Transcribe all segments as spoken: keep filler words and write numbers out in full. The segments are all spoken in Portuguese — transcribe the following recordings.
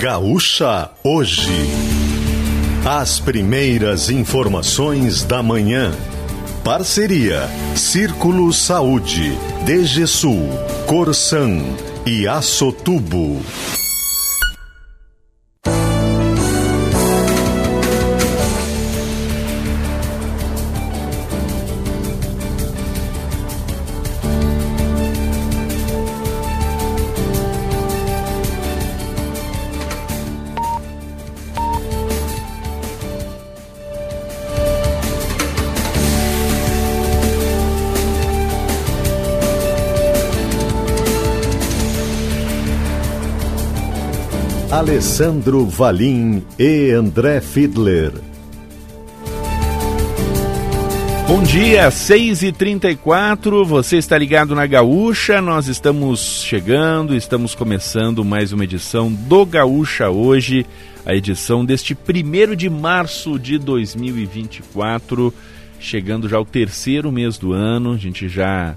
Gaúcha Hoje. As primeiras informações da manhã. Parceria Círculo Saúde, DGSul, Corsan e Aço Tubo. Alessandro Valim e André Fiedler. Bom dia, seis e trinta e quatro, você está ligado na Gaúcha, nós estamos chegando, estamos começando mais uma edição do Gaúcha Hoje, a edição deste primeiro de março de dois mil e vinte e quatro, chegando já ao terceiro mês do ano, a gente já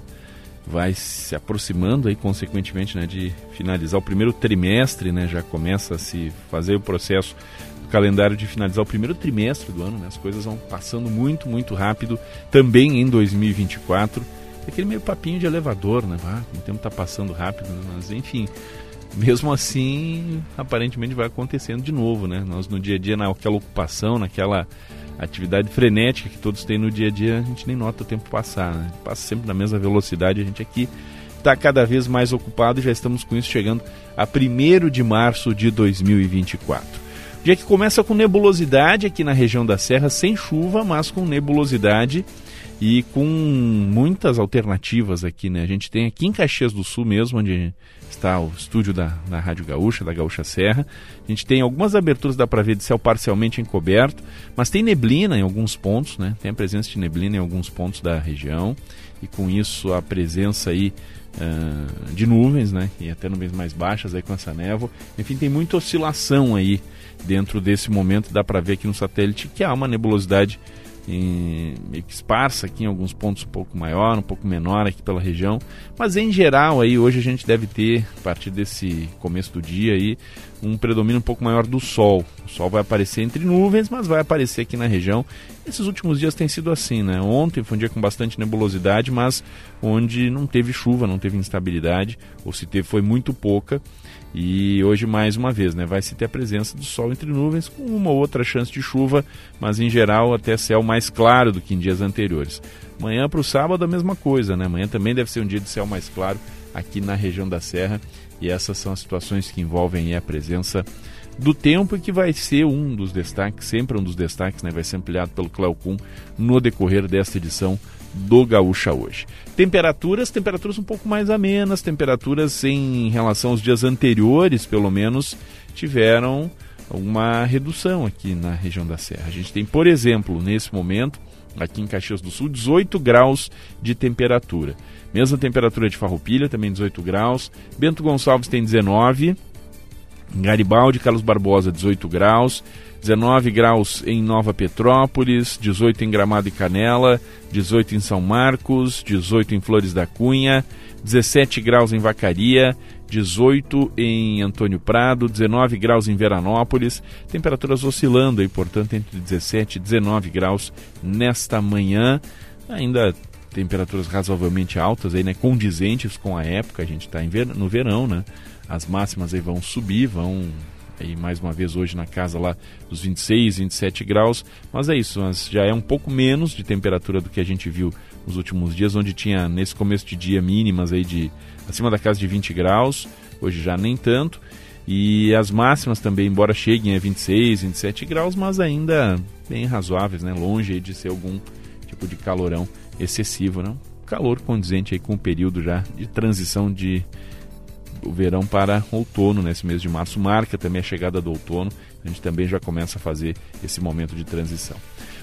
vai se aproximando aí, consequentemente, né, de finalizar o primeiro trimestre, né, já começa a se fazer o processo do calendário de finalizar o primeiro trimestre do ano, né, as coisas vão passando muito, muito rápido, também em dois mil e vinte e quatro, aquele meio papinho de elevador, né, ah, o tempo está passando rápido, né, mas enfim, mesmo assim, aparentemente vai acontecendo de novo, né, nós no dia a dia, naquela ocupação, naquela atividade frenética que todos têm no dia a dia, a gente nem nota o tempo passar, né? Passa sempre na mesma velocidade, a gente aqui está cada vez mais ocupado e já estamos com isso chegando a primeiro de março de dois mil e vinte e quatro. O dia que começa com nebulosidade aqui na região da Serra, sem chuva, mas com nebulosidade e com muitas alternativas aqui, né? A gente tem aqui em Caxias do Sul mesmo, onde está o estúdio da, da Rádio Gaúcha, da Gaúcha Serra. A gente tem algumas aberturas, dá para ver de céu parcialmente encoberto, mas tem neblina em alguns pontos, né? Tem a presença de neblina em alguns pontos da região e com isso a presença aí uh, de nuvens, né? E até nuvens mais baixas aí com essa névoa. Enfim, tem muita oscilação aí dentro desse momento, dá para ver aqui no satélite que há uma nebulosidade Em, meio que esparsa aqui em alguns pontos, um pouco maior, um pouco menor aqui pela região, mas em geral aí hoje a gente deve ter, a partir desse começo do dia aí, um predomínio um pouco maior do sol. O sol vai aparecer entre nuvens, mas vai aparecer aqui na região. Esses últimos dias tem sido assim, né? Ontem foi um dia com bastante nebulosidade, mas onde não teve chuva, não teve instabilidade, ou se teve foi muito pouca. E hoje, mais uma vez, né, vai se ter a presença do sol entre nuvens, com uma ou outra chance de chuva, mas em geral até céu mais claro do que em dias anteriores. Amanhã para o sábado a mesma coisa, né? Amanhã também deve ser um dia de céu mais claro aqui na região da Serra. E essas são as situações que envolvem a presença do tempo e que vai ser um dos destaques, sempre um dos destaques, né? Vai ser ampliado pelo Cléo Kuhn no decorrer desta edição do Gaúcha Hoje. Temperaturas, temperaturas um pouco mais amenas, temperaturas em relação aos dias anteriores, pelo menos, tiveram uma redução aqui na região da Serra. A gente tem, por exemplo, nesse momento, aqui em Caxias do Sul, dezoito graus de temperatura. Mesma temperatura de Farroupilha, também dezoito graus. Bento Gonçalves tem dezenove. Garibaldi, Carlos Barbosa, dezoito graus. dezenove graus em Nova Petrópolis, dezoito em Gramado e Canela, dezoito em São Marcos, dezoito em Flores da Cunha, dezessete graus em Vacaria, dezoito em Antônio Prado, dezenove graus em Veranópolis, temperaturas oscilando aí, portanto, entre dezessete e dezenove graus nesta manhã, ainda temperaturas razoavelmente altas aí, né, condizentes com a época, a gente está ver, no verão, né, as máximas aí vão subir, vão aí mais uma vez hoje na casa lá dos vinte e seis, vinte e sete graus, mas é isso, mas já é um pouco menos de temperatura do que a gente viu nos últimos dias, onde tinha nesse começo de dia mínimas aí de acima da casa de vinte graus, hoje já nem tanto, e as máximas também, embora cheguem a vinte e seis, vinte e sete graus, mas ainda bem razoáveis, né, longe aí de ser algum tipo de calorão excessivo, né? Calor condizente aí com o período já de transição de o verão para outono, nesse mês de março marca também a chegada do outono, a gente também já começa a fazer esse momento de transição.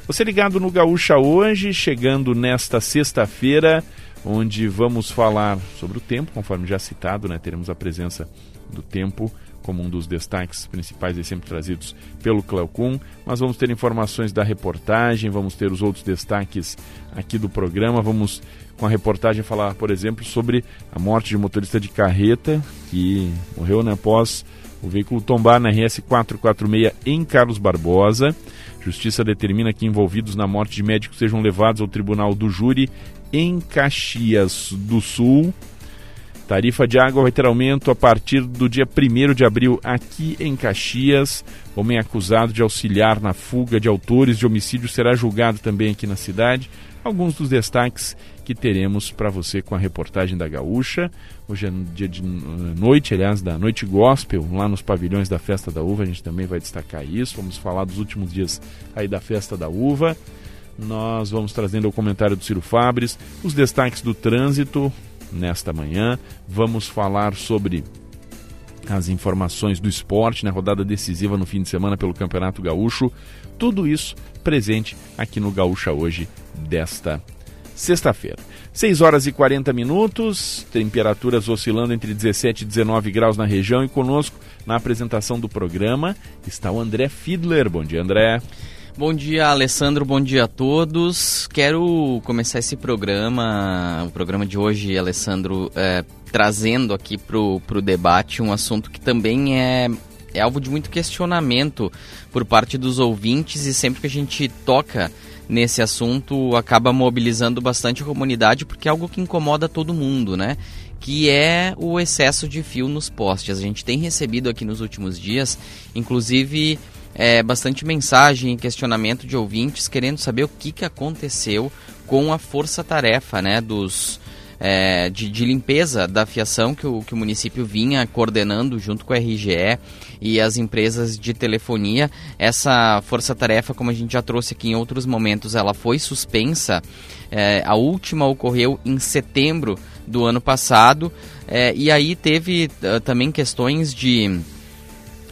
Você ligado no Gaúcha Hoje, chegando nesta sexta-feira, onde vamos falar sobre o tempo, conforme já citado, né? Teremos a presença do tempo como um dos destaques principais e sempre trazidos pelo Cléo Kuhn, mas vamos ter informações da reportagem, vamos ter os outros destaques aqui do programa, vamos com a reportagem falar, por exemplo, sobre a morte de um motorista de carreta que morreu, né, após O veículo tombar na R S quatrocentos e quarenta e seis em Carlos Barbosa. Justiça determina que envolvidos na morte de médicos sejam levados ao Tribunal do Júri em Caxias do Sul. Tarifa de água vai ter aumento a partir do dia primeiro de abril aqui em Caxias. Homem acusado de auxiliar na fuga de autores de homicídio será julgado também aqui na cidade. Alguns dos destaques que teremos para você com a reportagem da Gaúcha. Hoje é dia de noite, aliás, da Noite Gospel, lá nos pavilhões da Festa da Uva. A gente também vai destacar isso. Vamos falar dos últimos dias aí da Festa da Uva. Nós vamos trazendo o comentário do Ciro Fabres, os destaques do trânsito. Nesta manhã, vamos falar sobre as informações do esporte, né? Rodada decisiva no fim de semana pelo Campeonato Gaúcho. Tudo isso presente aqui no Gaúcha Hoje desta sexta-feira. seis horas e quarenta minutos, temperaturas oscilando entre dezessete e dezenove graus na região. E conosco, na apresentação do programa, está o André Fiedler. Bom dia, André. Bom dia, Alessandro, bom dia a todos. Quero começar esse programa, o programa de hoje, Alessandro, é, trazendo aqui para o debate um assunto que também é, é alvo de muito questionamento por parte dos ouvintes, e sempre que a gente toca nesse assunto acaba mobilizando bastante a comunidade, porque é algo que incomoda todo mundo, né? Que é o excesso de fio nos postes. A gente tem recebido aqui nos últimos dias, inclusive... É, bastante mensagem e questionamento de ouvintes querendo saber o que, que aconteceu com a força-tarefa, né, dos, é, de, de limpeza da fiação que o, que o município vinha coordenando junto com a R G E e as empresas de telefonia. Essa força-tarefa, como a gente já trouxe aqui em outros momentos, ela foi suspensa. É, a última ocorreu em setembro do ano passado, é, e aí teve uh, também questões de...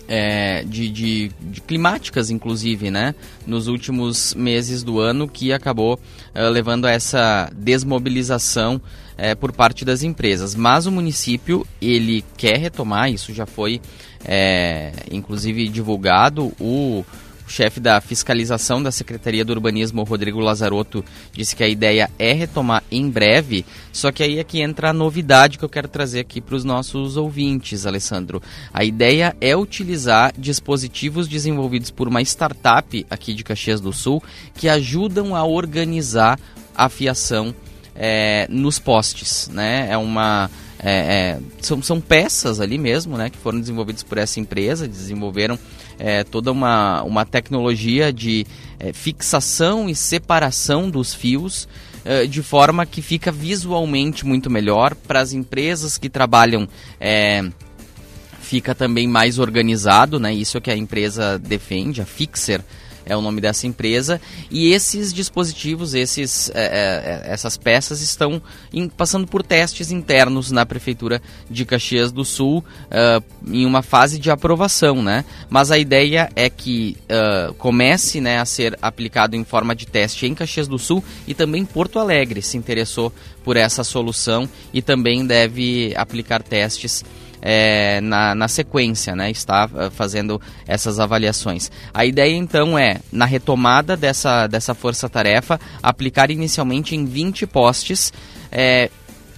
É, de, de, de climáticas, inclusive, né, nos últimos meses do ano, que acabou uh, levando a essa desmobilização uh, por parte das empresas. Mas o município, ele quer retomar, isso já foi, uh, inclusive, divulgado. O chefe da fiscalização da Secretaria do Urbanismo, Rodrigo Lazarotto, disse que a ideia é retomar em breve. Só que aí é que entra a novidade que eu quero trazer aqui para os nossos ouvintes, Alessandro. A ideia é utilizar dispositivos desenvolvidos por uma startup aqui de Caxias do Sul que ajudam a organizar a fiação é, nos postes, né? É uma... É, é, são, são peças ali mesmo, né, que foram desenvolvidas por essa empresa, desenvolveram é, toda uma, uma tecnologia de é, fixação e separação dos fios, é, de forma que fica visualmente muito melhor para as empresas que trabalham... É, fica também mais organizado, né, isso é que a empresa defende, a Fixer é o nome dessa empresa, e esses dispositivos, esses, é, é, essas peças estão em, passando por testes internos na Prefeitura de Caxias do Sul, uh, em uma fase de aprovação, né? Mas a ideia é que uh, comece, né, a ser aplicado em forma de teste em Caxias do Sul, e também Porto Alegre se interessou por essa solução e também deve aplicar testes É, na, na sequência, né, está fazendo essas avaliações. A ideia, então, é, na retomada dessa, dessa força-tarefa, aplicar inicialmente em vinte postes, é,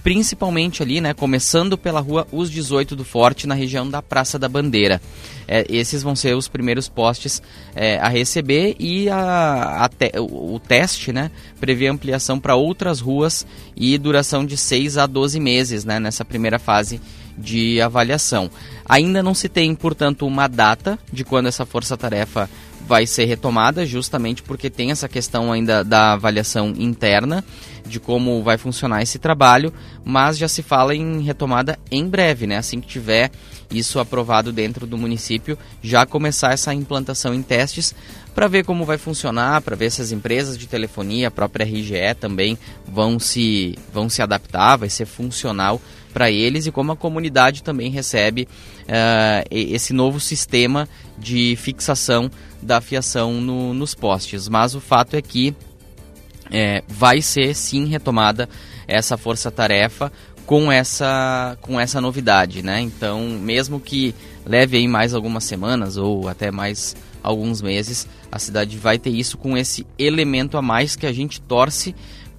principalmente ali, né, começando pela rua Os dezoito do Forte, na região da Praça da Bandeira. É, esses vão ser os primeiros postes é, a receber, e a, a te, o, o teste, né, prevê ampliação para outras ruas e duração de seis a doze meses, né, nessa primeira fase de avaliação. Ainda não se tem, portanto, uma data de quando essa força-tarefa vai ser retomada, justamente porque tem essa questão ainda da avaliação interna, de como vai funcionar esse trabalho, mas já se fala em retomada em breve, né? Assim que tiver isso aprovado dentro do município, já começar essa implantação em testes, para ver como vai funcionar, para ver se as empresas de telefonia, a própria R G E também vão se, vão se adaptar, vai ser funcional para eles, e como a comunidade também recebe uh, esse novo sistema de fixação da fiação no, nos postes. Mas o fato é que é, vai ser sim retomada essa força-tarefa com essa, com essa novidade, né? Então, mesmo que leve aí mais algumas semanas ou até mais alguns meses, a cidade vai ter isso, com esse elemento a mais que a gente torce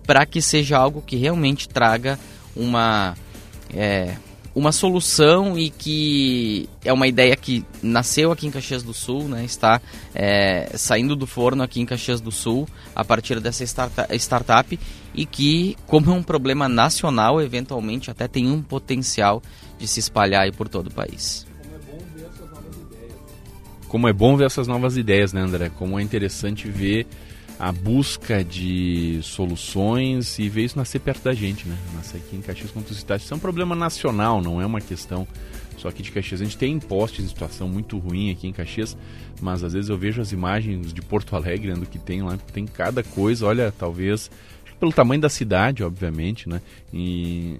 para que seja algo que realmente traga uma... É, uma solução e que é uma ideia que nasceu aqui em Caxias do Sul, né? Está é, saindo do forno aqui em Caxias do Sul a partir dessa starta- startup e que, como é um problema nacional, eventualmente até tem um potencial de se espalhar aí por todo o país. Como é bom ver essas novas ideias, né, André? Como é interessante ver a busca de soluções e ver isso nascer perto da gente, né? Nascer aqui em Caxias, como tu citaste, isso é um problema nacional, não é uma questão só aqui de Caxias. A gente tem postes em situação muito ruim aqui em Caxias, mas às vezes eu vejo as imagens de Porto Alegre, né, do que tem lá, tem cada coisa, olha, talvez, pelo tamanho da cidade, obviamente, né? E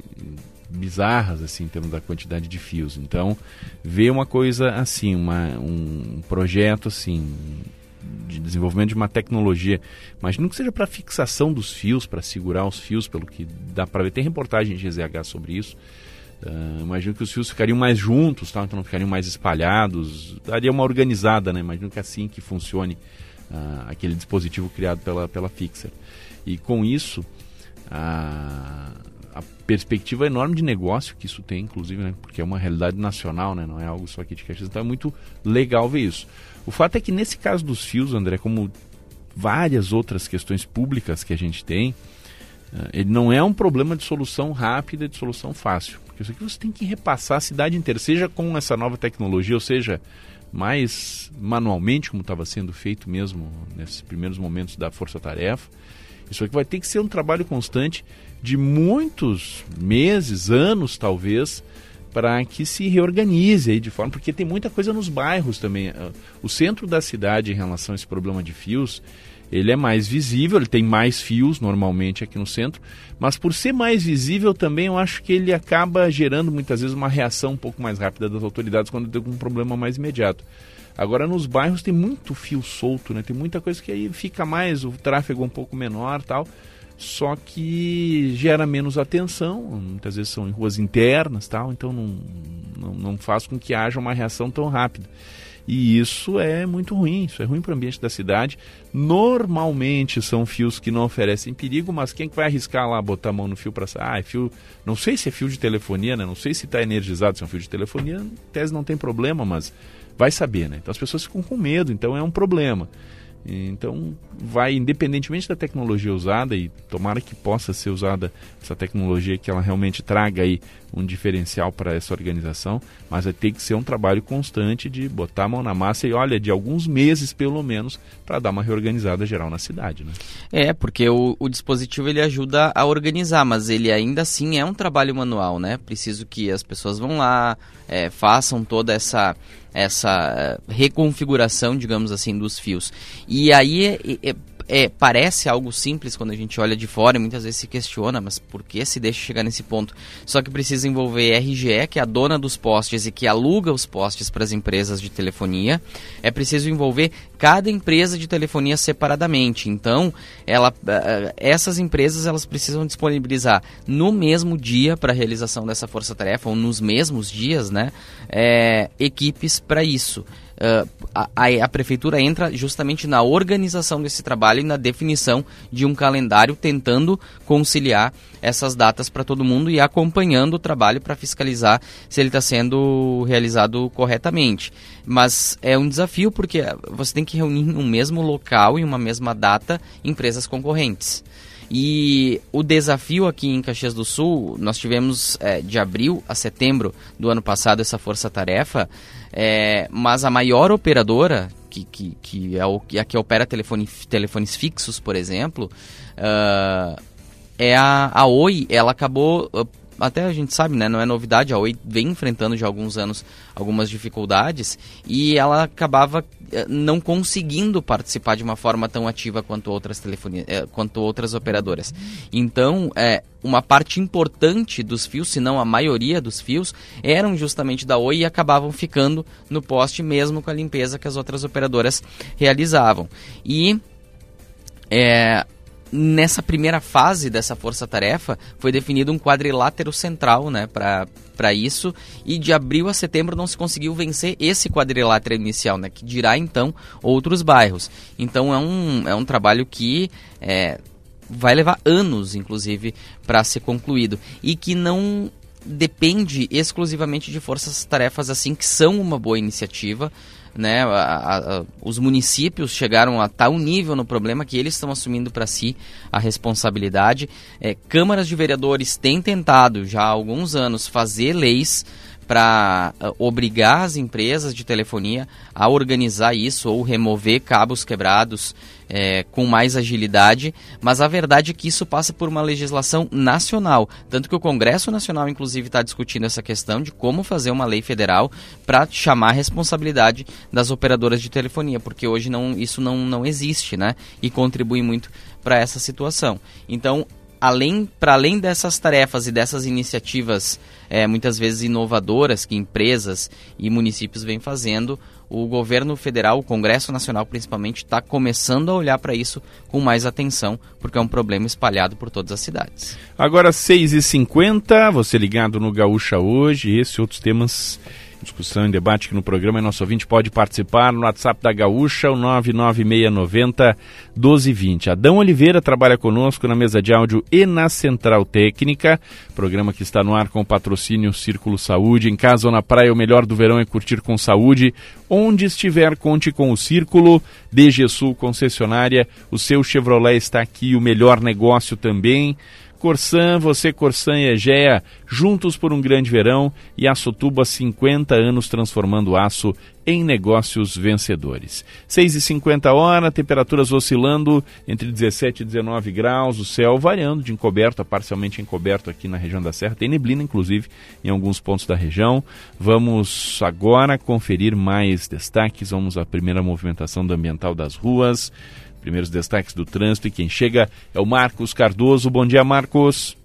bizarras, assim, em termos da quantidade de fios. Então, ver uma coisa assim, uma, um projeto assim de desenvolvimento de uma tecnologia, imagino que seja para fixação dos fios, para segurar os fios, pelo que dá para ver, tem reportagem de G Z H sobre isso. Uh, imagino que os fios ficariam mais juntos, tá? Então não ficariam mais espalhados, daria uma organizada, né? Imagino que assim que funcione uh, aquele dispositivo criado pela, pela Fixer. E com isso, a, a perspectiva enorme de negócio que isso tem, inclusive, né? Porque é uma realidade nacional, né? Não é algo só aqui de Caxias, então é muito legal ver isso. O fato é que nesse caso dos fios, André, como várias outras questões públicas que a gente tem, ele não é um problema de solução rápida, de solução fácil. Porque isso aqui você tem que repassar a cidade inteira, seja com essa nova tecnologia, ou seja, mais manualmente, como estava sendo feito mesmo nesses primeiros momentos da força-tarefa. Isso aqui vai ter que ser um trabalho constante de muitos meses, anos talvez, para que se reorganize aí de forma, porque tem muita coisa nos bairros também. O centro da cidade em relação a esse problema de fios, ele é mais visível, ele tem mais fios normalmente aqui no centro, mas por ser mais visível também eu acho que ele acaba gerando muitas vezes uma reação um pouco mais rápida das autoridades quando tem algum problema mais imediato. Agora nos bairros tem muito fio solto, né? Tem muita coisa que aí fica mais, o tráfego é um pouco menor e tal, só que gera menos atenção, muitas vezes são em ruas internas, tal, então não, não, não faz com que haja uma reação tão rápida. E isso é muito ruim, isso é ruim para o ambiente da cidade. Normalmente são fios que não oferecem perigo, mas quem vai arriscar lá botar a mão no fio para... Ah, é fio... Não sei se é fio de telefonia, né? Não sei se está energizado, se é um fio de telefonia, em tese não tem problema, mas vai saber, né? Então as pessoas ficam com medo, então é um problema. Então, vai, independentemente da tecnologia usada, e tomara que possa ser usada essa tecnologia, que ela realmente traga aí um diferencial para essa organização, mas vai ter que ser um trabalho constante de botar a mão na massa e, olha, de alguns meses pelo menos, para dar uma reorganizada geral na cidade, né? É, porque o, o dispositivo ele ajuda a organizar, mas ele ainda assim é um trabalho manual, né? Preciso que as pessoas vão lá, é, façam toda essa... essa reconfiguração, digamos assim, dos fios. E aí é, é, é, parece algo simples quando a gente olha de fora e muitas vezes se questiona, mas por que se deixa chegar nesse ponto? Só que precisa envolver a R G E, que é a dona dos postes e que aluga os postes para as empresas de telefonia. É preciso envolver cada empresa de telefonia separadamente. Então, ela, essas empresas elas precisam disponibilizar no mesmo dia para a realização dessa força-tarefa, ou nos mesmos dias, né, é, equipes para isso. Uh, a, a prefeitura entra justamente na organização desse trabalho e na definição de um calendário, tentando conciliar essas datas para todo mundo e acompanhando o trabalho para fiscalizar se ele está sendo realizado corretamente. Mas é um desafio porque você tem que reunir em um mesmo local e uma mesma data empresas concorrentes. E o desafio aqui em Caxias do Sul, nós tivemos é, de abril a setembro do ano passado essa força-tarefa, é, mas a maior operadora, que, que, que é o, a que opera telefone, telefones fixos, por exemplo, uh, é a, a Oi, ela acabou... Uh, até a gente sabe, né, não é novidade, a Oi vem enfrentando já há alguns anos algumas dificuldades e ela acabava não conseguindo participar de uma forma tão ativa quanto outras telefonia, quanto outras operadoras. Então, é, uma parte importante dos fios, se não a maioria dos fios, eram justamente da Oi e acabavam ficando no poste mesmo com a limpeza que as outras operadoras realizavam. E... é, nessa primeira fase dessa força-tarefa foi definido um quadrilátero central, né, para isso, e de abril a setembro não se conseguiu vencer esse quadrilátero inicial, né, que dirá então outros bairros. Então é um, é um trabalho que é, vai levar anos, inclusive, para ser concluído e que não... depende exclusivamente de forças-tarefas, assim, que são uma boa iniciativa, né? A, a, a, os municípios chegaram a tal nível no problema que eles estão assumindo para si a responsabilidade. É, câmaras de vereadores têm tentado já há alguns anos fazer leis para obrigar as empresas de telefonia a organizar isso ou remover cabos quebrados é, com mais agilidade, mas a verdade é que isso passa por uma legislação nacional, tanto que o Congresso Nacional, inclusive, está discutindo essa questão de como fazer uma lei federal para chamar a responsabilidade das operadoras de telefonia, porque hoje não, isso não, não existe, né? E contribui muito para essa situação. Então, Além, para além dessas tarefas e dessas iniciativas, é, muitas vezes inovadoras, que empresas e municípios vêm fazendo, o governo federal, o Congresso Nacional principalmente, está começando a olhar para isso com mais atenção, porque é um problema espalhado por todas as cidades. Agora, seis e cinquenta, você ligado no Gaúcha Hoje, esse e outros temas, discussão e debate aqui no programa, e nosso ouvinte pode participar no WhatsApp da Gaúcha, o nove nove seis nove zero um dois dois zero. Adão Oliveira trabalha conosco na mesa de áudio e na central técnica, programa que está no ar com o patrocínio Círculo Saúde. Em casa ou na praia, o melhor do verão é curtir com saúde. Onde estiver, conte com o Círculo. D G Sul, concessionária, o seu Chevrolet está aqui, o melhor negócio também. Corsan, você, Corsan e Egea, juntos por um grande verão, e Aço Tubo há cinquenta anos transformando aço em negócios vencedores. seis e cinquenta hora, temperaturas oscilando entre dezessete e dezenove graus, o céu variando de encoberto a parcialmente encoberto aqui na região da Serra. Tem neblina, inclusive, em alguns pontos da região. Vamos agora conferir mais destaques. Vamos à primeira movimentação ambiental das ruas. Primeiros destaques do trânsito, e quem chega é o Marcos Cardoso. Bom dia, Marcos.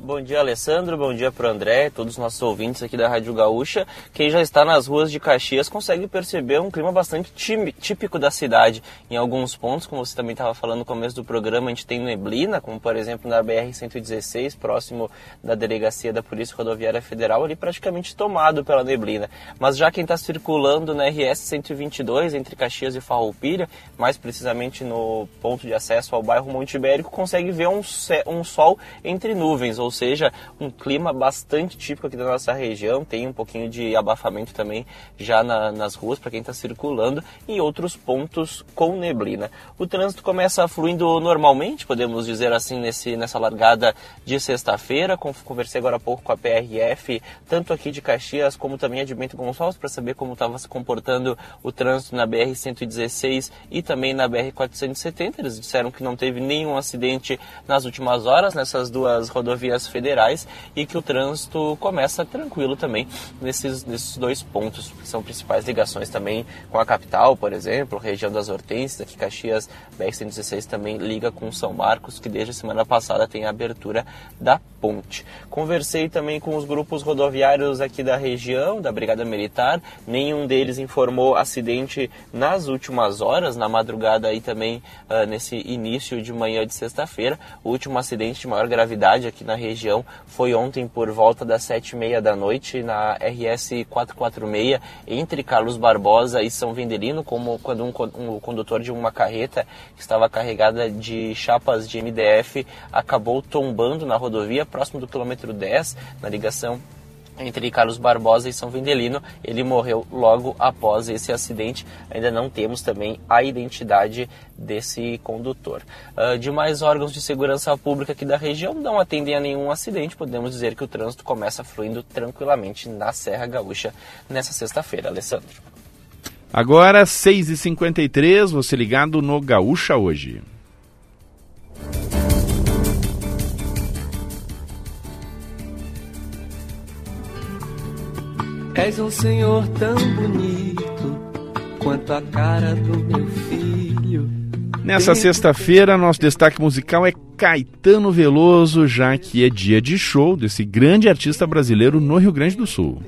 Bom dia, Alessandro. Bom dia para o André, todos os nossos ouvintes aqui da Rádio Gaúcha. Quem já está nas ruas de Caxias consegue perceber um clima bastante típico da cidade. Em alguns pontos, como você também estava falando no começo do programa, a gente tem neblina, como por exemplo na B R cento e dezesseis, próximo da delegacia da Polícia Rodoviária Federal, ali praticamente tomado pela neblina. Mas já quem está circulando na R S cento e vinte e dois, entre Caxias e Farroupilha, mais precisamente no ponto de acesso ao bairro Monte Bérico, consegue ver um, um sol entre nuvens, ou Ou seja, um clima bastante típico aqui da nossa região. Tem um pouquinho de abafamento também já na, nas ruas para quem está circulando, e outros pontos com neblina. O trânsito começa fluindo normalmente, podemos dizer assim, nesse, nessa largada de sexta-feira. Conversei agora há pouco com a P R F, tanto aqui de Caxias como também a de Bento Gonçalves, para saber como estava se comportando o trânsito na B R cento e dezesseis e também na B R quatrocentos e setenta. Eles disseram que não teve nenhum acidente nas últimas horas nessas duas rodovias federais, e que o trânsito começa tranquilo também nesses, nesses dois pontos, que são principais ligações também com a capital, por exemplo, região das Hortênsias. Aqui Caxias, B R cento e dezesseis também liga com São Marcos, que desde a semana passada tem a abertura da ponte. Conversei também com os grupos rodoviários aqui da região, da Brigada Militar. Nenhum deles informou acidente nas últimas horas, na madrugada e também uh, nesse início de manhã de sexta-feira. O último acidente de maior gravidade aqui na região foi ontem por volta das sete e meia da noite na R S quatrocentos e quarenta e seis, entre Carlos Barbosa e São Vendelino, como quando um, um condutor de uma carreta que estava carregada de chapas de M D F acabou tombando na rodovia próximo do quilômetro dez, na ligação entre Carlos Barbosa e São Vendelino. Ele morreu logo após esse acidente. Ainda não temos também a identidade desse condutor. Uh, demais órgãos de segurança pública aqui da região não atendem a nenhum acidente. Podemos dizer que o trânsito começa fluindo tranquilamente na Serra Gaúcha nessa sexta-feira, Alessandro. Agora, seis e cinquenta e três, você ligado no Gaúcha Hoje. És um senhor tão bonito quanto a cara do meu filho. Nessa sexta-feira, nosso destaque musical é Caetano Veloso, já que é dia de show desse grande artista brasileiro no Rio Grande do Sul.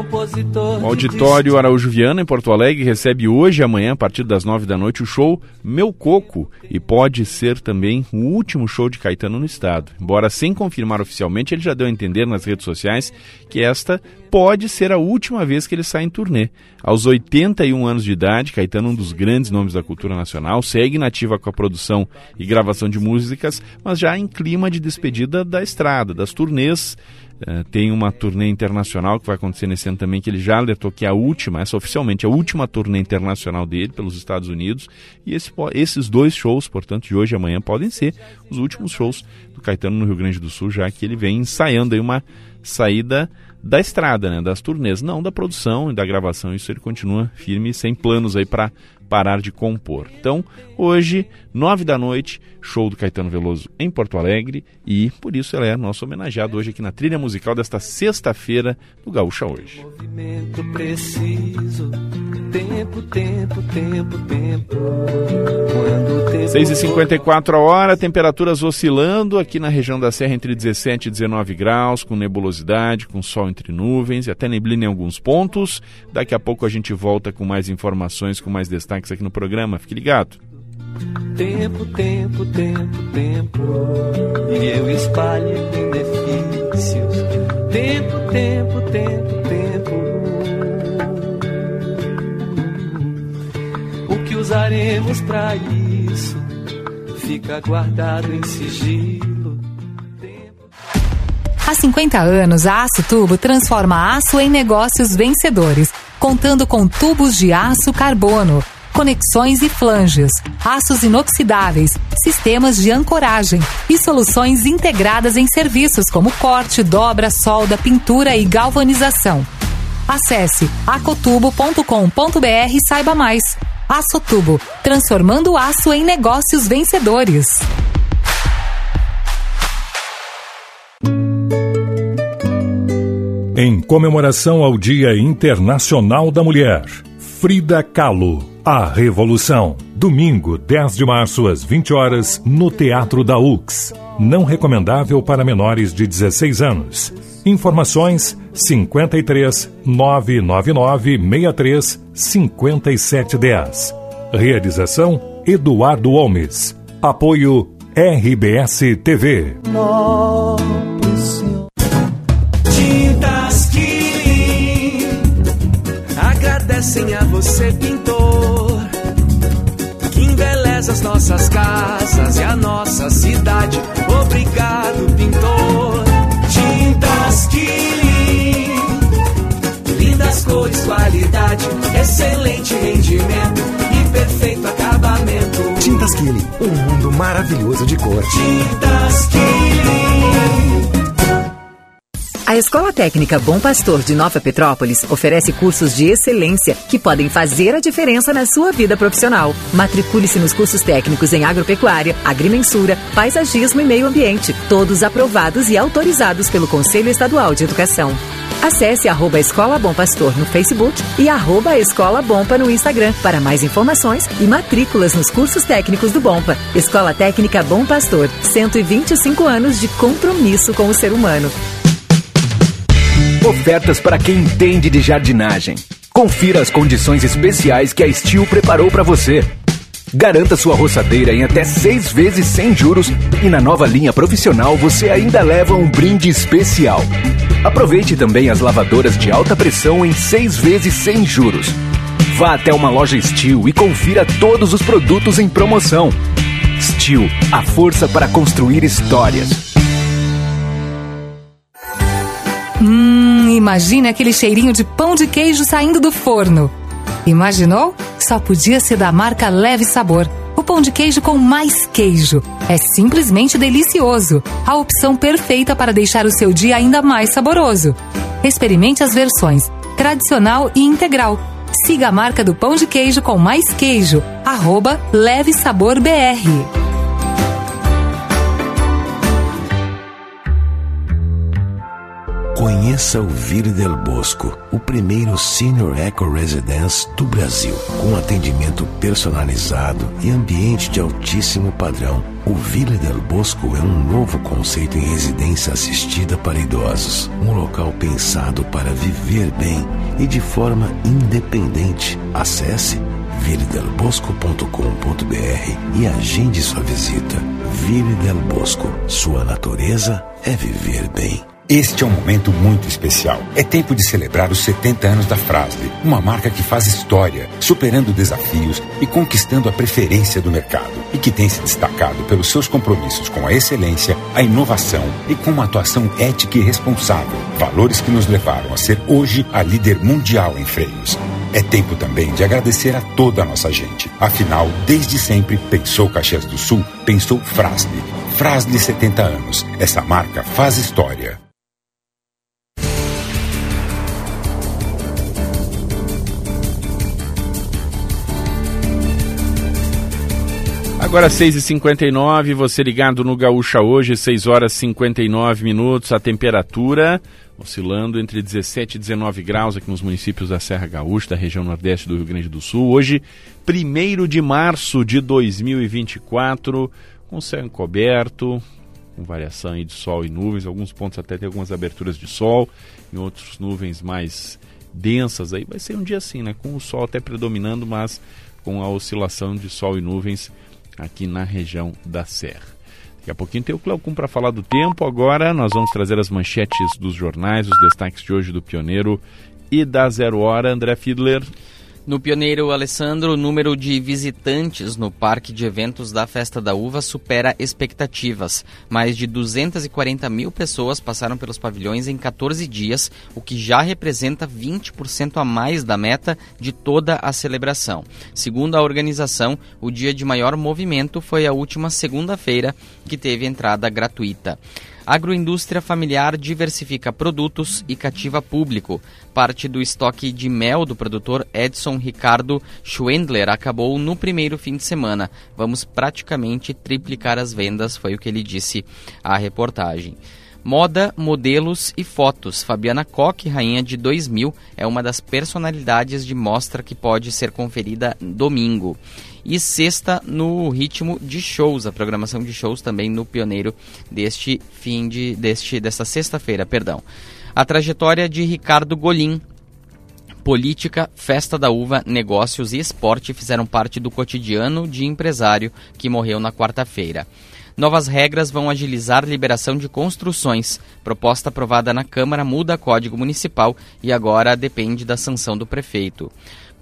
O Auditório Araújo Vianna, em Porto Alegre, recebe hoje e amanhã, a partir das nove da noite, o show Meu Coco, e pode ser também o último show de Caetano no estado. Embora sem confirmar oficialmente, ele já deu a entender nas redes sociais que esta pode ser a última vez que ele sai em turnê. Aos oitenta e um anos de idade, Caetano, um dos grandes nomes da cultura nacional, segue nativa com a produção e gravação de músicas, mas já em clima de despedida da estrada, das turnês. Uh, tem uma turnê internacional que vai acontecer nesse ano também, que ele já alertou que é a última, essa oficialmente é a última turnê internacional dele pelos Estados Unidos, e esse, esses dois shows, portanto, de hoje e amanhã, podem ser os últimos shows do Caetano no Rio Grande do Sul, já que ele vem ensaiando aí uma saída da estrada, né, das turnês, não da produção e da gravação. Isso ele continua firme, sem planos aí para parar de compor. Então, hoje, nove da noite, show do Caetano Veloso em Porto Alegre, e por isso ele é nosso homenageado hoje aqui na trilha musical desta sexta-feira do Gaúcha Hoje. Movimento preciso, tempo, tempo, tempo, tempo. seis e cinquenta e quatro a hora, temperaturas oscilando aqui na região da Serra entre dezessete e dezenove graus, com nebulosidade, com sol entre nuvens e até neblina em alguns pontos. Daqui a pouco a gente volta com mais informações, com mais destaque aqui no programa. Fique ligado. Tempo, tempo, tempo, tempo, e eu espalho benefícios. Tempo, tempo, tempo, tempo. O que usaremos para isso fica guardado em sigilo. Tempo... Há cinquenta anos, a Aço Tubo transforma aço em negócios vencedores, contando com tubos de aço carbono, conexões e flanges, aços inoxidáveis, sistemas de ancoragem e soluções integradas em serviços como corte, dobra, solda, pintura e galvanização. Acesse acotubo ponto com ponto b r e saiba mais. Aço Tubo, transformando o aço em negócios vencedores. Em comemoração ao Dia Internacional da Mulher, Frida Kahlo, A Revolução, domingo dez de março às vinte horas, no Teatro da U X. Não recomendável para menores de dezesseis anos. Informações cinco três, nove nove nove, seis três, cinco sete um zero. Realização Eduardo Holmes. Apoio R B S T V. Tintas Killing agradecem a você, pintor, as nossas casas e a nossa cidade. Obrigado, pintor. Tintas Killing, lindas cores, qualidade, excelente rendimento e perfeito acabamento. Tintas Killing, um mundo maravilhoso de cor. Tintas Killing. A Escola Técnica Bom Pastor de Nova Petrópolis oferece cursos de excelência que podem fazer a diferença na sua vida profissional. Matricule-se nos cursos técnicos em agropecuária, agrimensura, paisagismo e meio ambiente, todos aprovados e autorizados pelo Conselho Estadual de Educação. Acesse arroba Escola Bom Pastor no Facebook e arroba Escola Bompa no Instagram para mais informações e matrículas nos cursos técnicos do Bompa. Escola Técnica Bom Pastor, cento e vinte e cinco anos de compromisso com o ser humano. Ofertas para quem entende de jardinagem. Confira as condições especiais que a Steel preparou para você. Garanta sua roçadeira em até seis vezes sem juros e na nova linha profissional você ainda leva um brinde especial. Aproveite também as lavadoras de alta pressão em seis vezes sem juros. Vá até uma loja Steel e confira todos os produtos em promoção. Steel, a força para construir histórias. Hum, imagina aquele cheirinho de pão de queijo saindo do forno. Imaginou? Só podia ser da marca Leve Sabor. O pão de queijo com mais queijo. É simplesmente delicioso. A opção perfeita para deixar o seu dia ainda mais saboroso. Experimente as versões tradicional e integral. Siga a marca do pão de queijo com mais queijo, arroba Leve Sabor B R. Conheça o Ville del Bosco, o primeiro Senior Eco Residence do Brasil. Com atendimento personalizado e ambiente de altíssimo padrão, o Ville del Bosco é um novo conceito em residência assistida para idosos. Um local pensado para viver bem e de forma independente. Acesse ville del bosco ponto com ponto br e agende sua visita. Ville del Bosco, sua natureza é viver bem. Este é um momento muito especial. É tempo de celebrar os setenta anos da Fras-le, uma marca que faz história, superando desafios e conquistando a preferência do mercado, e que tem se destacado pelos seus compromissos com a excelência, a inovação e com uma atuação ética e responsável, valores que nos levaram a ser hoje a líder mundial em freios. É tempo também de agradecer a toda a nossa gente. Afinal, desde sempre, pensou Caxias do Sul, pensou Fras-le. Fras-le setenta anos. Essa marca faz história. Agora seis e cinquenta e nove, você ligado no Gaúcha Hoje, seis horas e cinquenta e nove minutos, a temperatura oscilando entre dezessete e dezenove graus aqui nos municípios da Serra Gaúcha, da região nordeste do Rio Grande do Sul. Hoje, primeiro de março de dois mil e vinte e quatro, com céu encoberto, com variação aí de sol e nuvens, alguns pontos até tem algumas aberturas de sol, em outros nuvens mais densas. Aí vai ser um dia assim, né? Com o sol até predominando, mas com a oscilação de sol e nuvens aqui na região da Serra. Daqui a pouquinho tem o Cléo Kuhn para falar do tempo. Agora nós vamos trazer as manchetes dos jornais, os destaques de hoje do Pioneiro e da Zero Hora. André Fiedler. No Pioneiro, Alessandro, o número de visitantes no parque de eventos da Festa da Uva supera expectativas. Mais de duzentos e quarenta mil pessoas passaram pelos pavilhões em catorze dias, o que já representa vinte por cento a mais da meta de toda a celebração. Segundo a organização, o dia de maior movimento foi a última segunda-feira, que teve entrada gratuita. Agroindústria familiar diversifica produtos e cativa público. Parte do estoque de mel do produtor Edson Ricardo Schwendler acabou no primeiro fim de semana. Vamos praticamente triplicar as vendas, foi o que ele disse à reportagem. Moda, modelos e fotos. Fabiana Koch, rainha de dois mil, é uma das personalidades de mostra que pode ser conferida domingo. E sexta, no ritmo de shows, a programação de shows também no Pioneiro deste fim de, deste, desta sexta-feira, perdão. A trajetória de Ricardo Golim. Política, Festa da Uva, negócios e esporte fizeram parte do cotidiano de empresário que morreu na quarta-feira. Novas regras vão agilizar liberação de construções. Proposta aprovada na Câmara muda Código Municipal e agora depende da sanção do prefeito.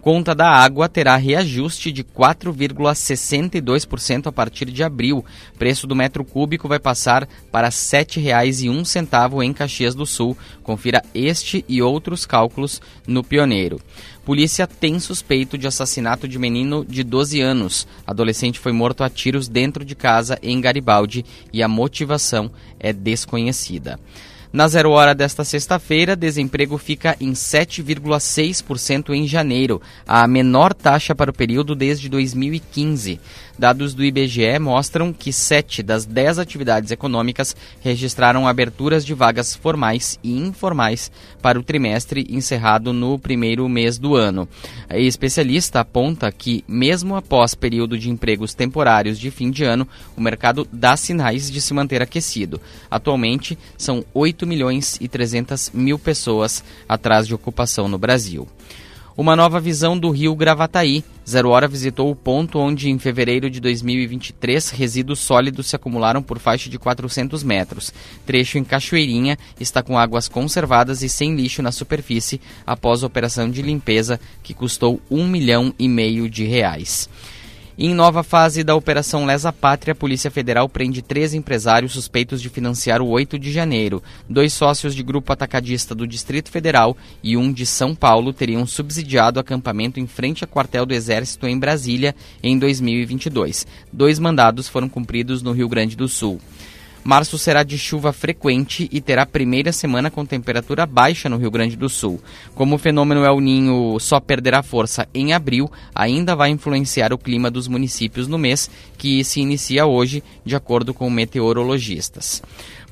Conta da água terá reajuste de quatro vírgula sessenta e dois por cento a partir de abril. Preço do metro cúbico vai passar para sete reais e um centavo em Caxias do Sul. Confira este e outros cálculos no Pioneiro. Polícia tem suspeito de assassinato de menino de doze anos. Adolescente foi morto a tiros dentro de casa em Garibaldi e a motivação é desconhecida. Na Zero Hora desta sexta-feira, desemprego fica em sete vírgula seis por cento em janeiro, a menor taxa para o período desde dois mil e quinze. Dados do I B G E mostram que sete das dez atividades econômicas registraram aberturas de vagas formais e informais para o trimestre encerrado no primeiro mês do ano. A especialista aponta que, mesmo após período de empregos temporários de fim de ano, o mercado dá sinais de se manter aquecido. Atualmente, são oito milhões e trezentas mil pessoas atrás de ocupação no Brasil. Uma nova visão do rio Gravataí. Zero Hora visitou o ponto onde, em fevereiro de dois mil e vinte e três, resíduos sólidos se acumularam por faixa de quatrocentos metros. Trecho em Cachoeirinha está com águas conservadas e sem lixo na superfície após a operação de limpeza, que custou um milhão e meio de reais. Em nova fase da Operação Lesa Pátria, a Polícia Federal prende três empresários suspeitos de financiar o oito de janeiro. Dois sócios de grupo atacadista do Distrito Federal e um de São Paulo teriam subsidiado acampamento em frente ao quartel do Exército em Brasília em dois mil e vinte e dois. Dois mandados foram cumpridos no Rio Grande do Sul. Março será de chuva frequente e terá primeira semana com temperatura baixa no Rio Grande do Sul. Como o fenômeno El Niño só perderá força em abril, ainda vai influenciar o clima dos municípios no mês, que se inicia hoje, de acordo com meteorologistas.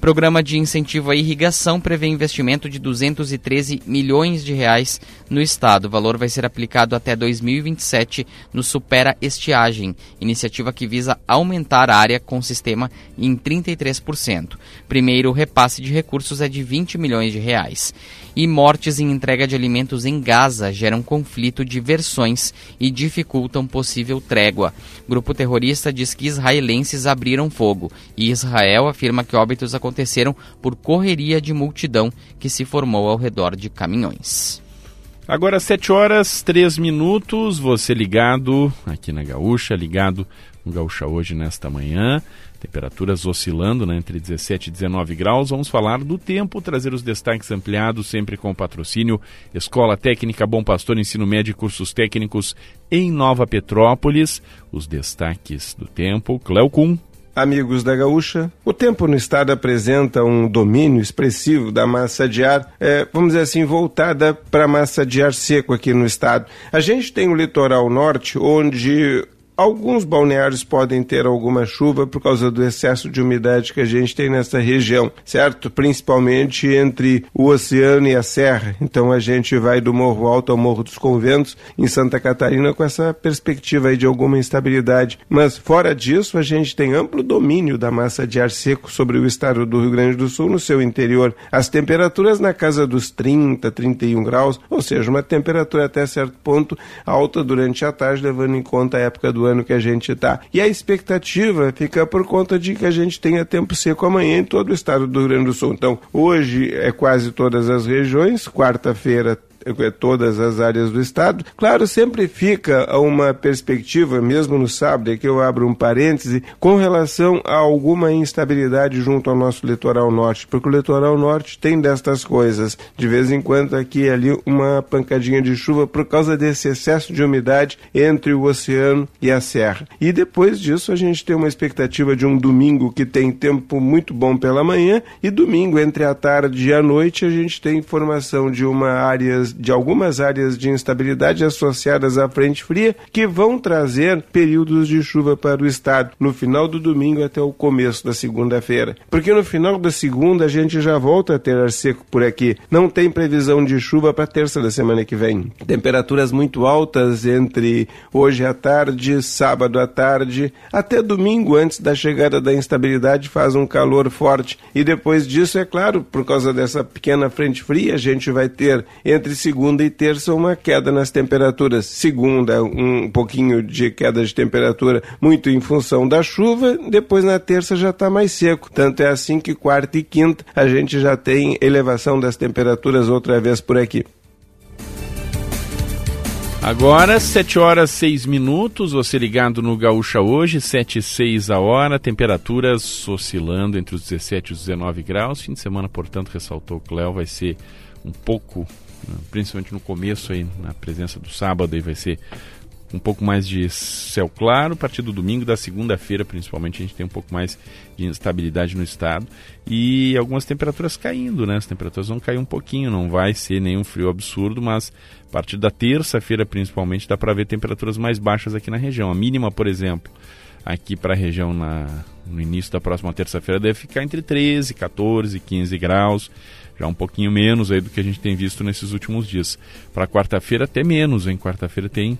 Programa de incentivo à irrigação prevê investimento de duzentos e treze milhões de reais no estado. O valor vai ser aplicado até dois mil e vinte e sete no Supera Estiagem, iniciativa que visa aumentar a área com sistema em trinta e três por cento. Primeiro, o repasse de recursos é de vinte milhões de reais. E mortes em entrega de alimentos em Gaza geram conflito de versões e dificultam possível trégua. Grupo terrorista diz que israelenses abriram fogo e Israel afirma que óbitos aconteceram aconteceram por correria de multidão que se formou ao redor de caminhões. Agora sete horas, três minutos, você ligado aqui na Gaúcha, ligado no Gaúcha Hoje nesta manhã, temperaturas oscilando, né, entre dezessete e dezenove graus. Vamos falar do tempo, trazer os destaques ampliados, sempre com patrocínio Escola Técnica Bom Pastor, Ensino Médio e Cursos Técnicos em Nova Petrópolis. Os destaques do tempo, Cléo Kuhn. Amigos da Gaúcha, o tempo no estado apresenta um domínio expressivo da massa de ar, é, vamos dizer assim, voltada para a massa de ar seco aqui no estado. A gente tem o litoral norte, onde alguns balneários podem ter alguma chuva por causa do excesso de umidade que a gente tem nessa região, certo? Principalmente entre o oceano e a serra. Então a gente vai do Morro Alto ao Morro dos Conventos, em Santa Catarina, com essa perspectiva aí de alguma instabilidade. Mas fora disso, a gente tem amplo domínio da massa de ar seco sobre o estado do Rio Grande do Sul no seu interior. As temperaturas na casa dos trinta, trinta e um graus, ou seja, uma temperatura até certo ponto alta durante a tarde, levando em conta a época do ano que a gente está. E a expectativa fica por conta de que a gente tenha tempo seco amanhã em todo o estado do Rio Grande do Sul. Então, hoje é quase todas as regiões, quarta-feira todas as áreas do estado. Claro, sempre fica uma perspectiva, mesmo no sábado, aqui eu abro um parêntese, com relação a alguma instabilidade junto ao nosso litoral norte, porque o litoral norte tem destas coisas. De vez em quando aqui e ali uma pancadinha de chuva por causa desse excesso de umidade entre o oceano e a serra. E depois disso a gente tem uma expectativa de um domingo que tem tempo muito bom pela manhã e domingo entre a tarde e a noite a gente tem formação de uma áreas de algumas áreas de instabilidade associadas à frente fria, que vão trazer períodos de chuva para o estado, no final do domingo até o começo da segunda-feira. Porque no final da segunda a gente já volta a ter ar seco por aqui. Não tem previsão de chuva para terça da semana que vem. Temperaturas muito altas entre hoje à tarde, sábado à tarde, até domingo antes da chegada da instabilidade faz um calor forte. E depois disso, é claro, por causa dessa pequena frente fria, a gente vai ter entre segunda e terça uma queda nas temperaturas. Segunda, um pouquinho de queda de temperatura, muito em função da chuva, depois na terça já está mais seco. Tanto é assim que quarta e quinta a gente já tem elevação das temperaturas outra vez por aqui. Agora, sete horas, seis minutos, você ligado no Gaúcha Hoje, sete e seis a hora, temperaturas oscilando entre os dezessete e os dezenove graus. Fim de semana, portanto, ressaltou o Cléo, vai ser um pouco, principalmente no começo, aí na presença do sábado, aí vai ser um pouco mais de céu claro. A partir do domingo, da segunda-feira, principalmente, a gente tem um pouco mais de instabilidade no estado e algumas temperaturas caindo, né? As temperaturas vão cair um pouquinho, não vai ser nenhum frio absurdo, mas a partir da terça-feira, principalmente, dá para ver temperaturas mais baixas aqui na região. A mínima, por exemplo, aqui para a região na, no início da próxima terça-feira deve ficar entre treze, quatorze, quinze graus. Já um pouquinho menos aí do que a gente tem visto nesses últimos dias. Para quarta-feira até menos, hein? Quarta-feira tem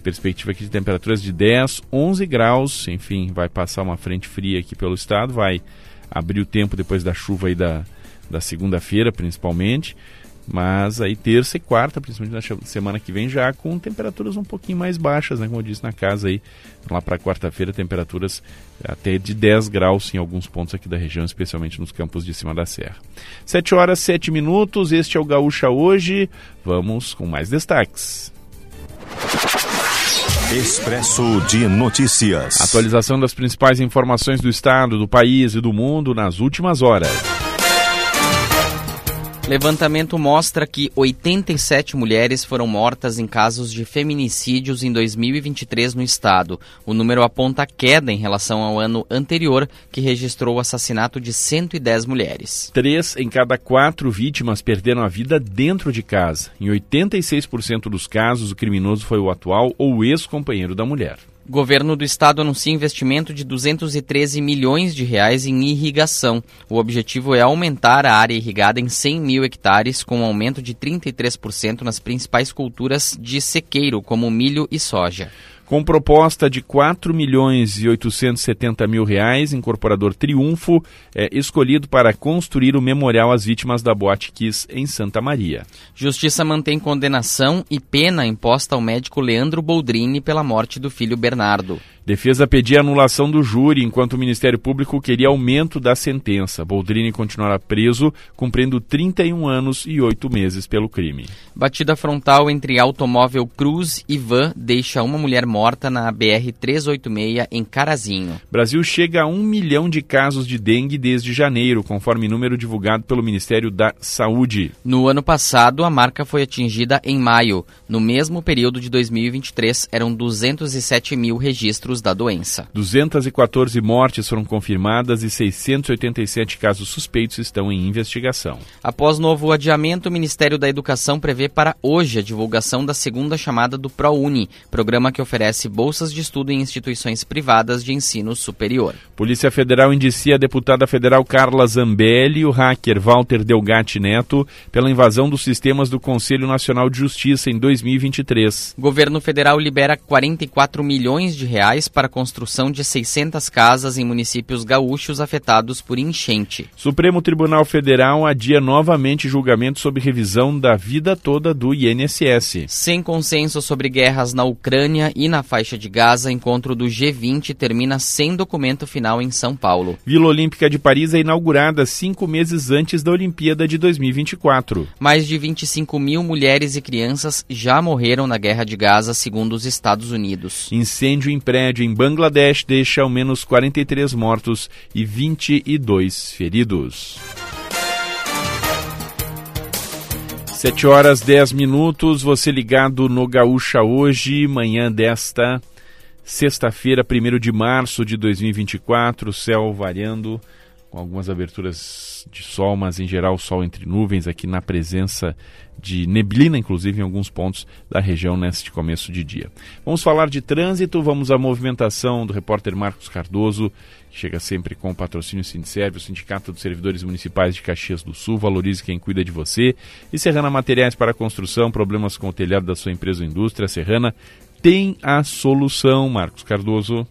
perspectiva aqui de temperaturas de dez, onze graus. Enfim, vai passar uma frente fria aqui pelo estado, vai abrir o tempo depois da chuva aí da, da segunda-feira, principalmente. Mas aí terça e quarta, principalmente na semana que vem, já com temperaturas um pouquinho mais baixas, né? Como eu disse, na casa aí, lá para quarta-feira, temperaturas até de dez graus em alguns pontos aqui da região, especialmente nos campos de cima da serra. sete horas, sete minutos, este é o Gaúcha Hoje. Vamos com mais destaques. Expresso de Notícias. Atualização das principais informações do estado, do país e do mundo nas últimas horas. Levantamento mostra que oitenta e sete mulheres foram mortas em casos de feminicídios em dois mil e vinte e três no estado. O número aponta queda em relação ao ano anterior, que registrou o assassinato de cento e dez mulheres. Três em cada quatro vítimas perderam a vida dentro de casa. Em oitenta e seis por cento dos casos, o criminoso foi o atual ou ex-companheiro da mulher. Governo do Estado anuncia investimento de duzentos e treze milhões de reais em irrigação. O objetivo é aumentar a área irrigada em cem mil hectares, com um aumento de trinta e três por cento nas principais culturas de sequeiro, como milho e soja. Com proposta de quatro milhões e oitocentos e setenta mil reais, incorporador Triunfo é escolhido para construir o memorial às vítimas da Boate Kiss em Santa Maria. Justiça mantém condenação e pena imposta ao médico Leandro Boldrini pela morte do filho Bernardo. Defesa pedia anulação do júri, enquanto o Ministério Público queria aumento da sentença. Boldrini continuará preso, cumprindo trinta e um anos e oito meses pelo crime. Batida frontal entre automóvel Cruz e van deixa uma mulher morta na B R trezentos e oitenta e seis em Carazinho. Brasil chega a um milhão de casos de dengue desde janeiro, conforme número divulgado pelo Ministério da Saúde. No ano passado, a marca foi atingida em maio. No mesmo período de dois mil e vinte e três, eram duzentos e sete mil registros da doença. duzentas e quatorze mortes foram confirmadas e seiscentos e oitenta e sete casos suspeitos estão em investigação. Após novo adiamento, o Ministério da Educação prevê para hoje a divulgação da segunda chamada do ProUni, programa que oferece bolsas de estudo em instituições privadas de ensino superior. Polícia Federal indicia a deputada federal Carla Zambelli e o hacker Walter Delgatti Neto pela invasão dos sistemas do Conselho Nacional de Justiça em dois mil e vinte e três. Governo federal libera quarenta e quatro milhões de reais para a construção de seiscentas casas em municípios gaúchos afetados por enchente. Supremo Tribunal Federal adia novamente julgamento sobre revisão da vida toda do I N S S. Sem consenso sobre guerras na Ucrânia e na faixa de Gaza, encontro do G vinte termina sem documento final em São Paulo. Vila Olímpica de Paris é inaugurada cinco meses antes da Olimpíada de dois mil e vinte e quatro. Mais de vinte e cinco mil mulheres e crianças já morreram na guerra de Gaza, segundo os Estados Unidos. Incêndio em prédio em Bangladesh deixa ao menos quarenta e três mortos e vinte e dois feridos. sete horas e dez minutos, você ligado no Gaúcha Hoje, manhã desta sexta-feira, primeiro de março de dois mil e vinte e quatro, céu variando, com algumas aberturas de sol, mas em geral sol entre nuvens, aqui na presença de neblina, inclusive em alguns pontos da região neste começo de dia. Vamos falar de trânsito, vamos à movimentação do repórter Marcos Cardoso, que chega sempre com o patrocínio Sindserv, o Sindicato dos Servidores Municipais de Caxias do Sul, valorize quem cuida de você. E Serrana Materiais para Construção, problemas com o telhado da sua empresa ou indústria, Serrana tem a solução. Marcos Cardoso.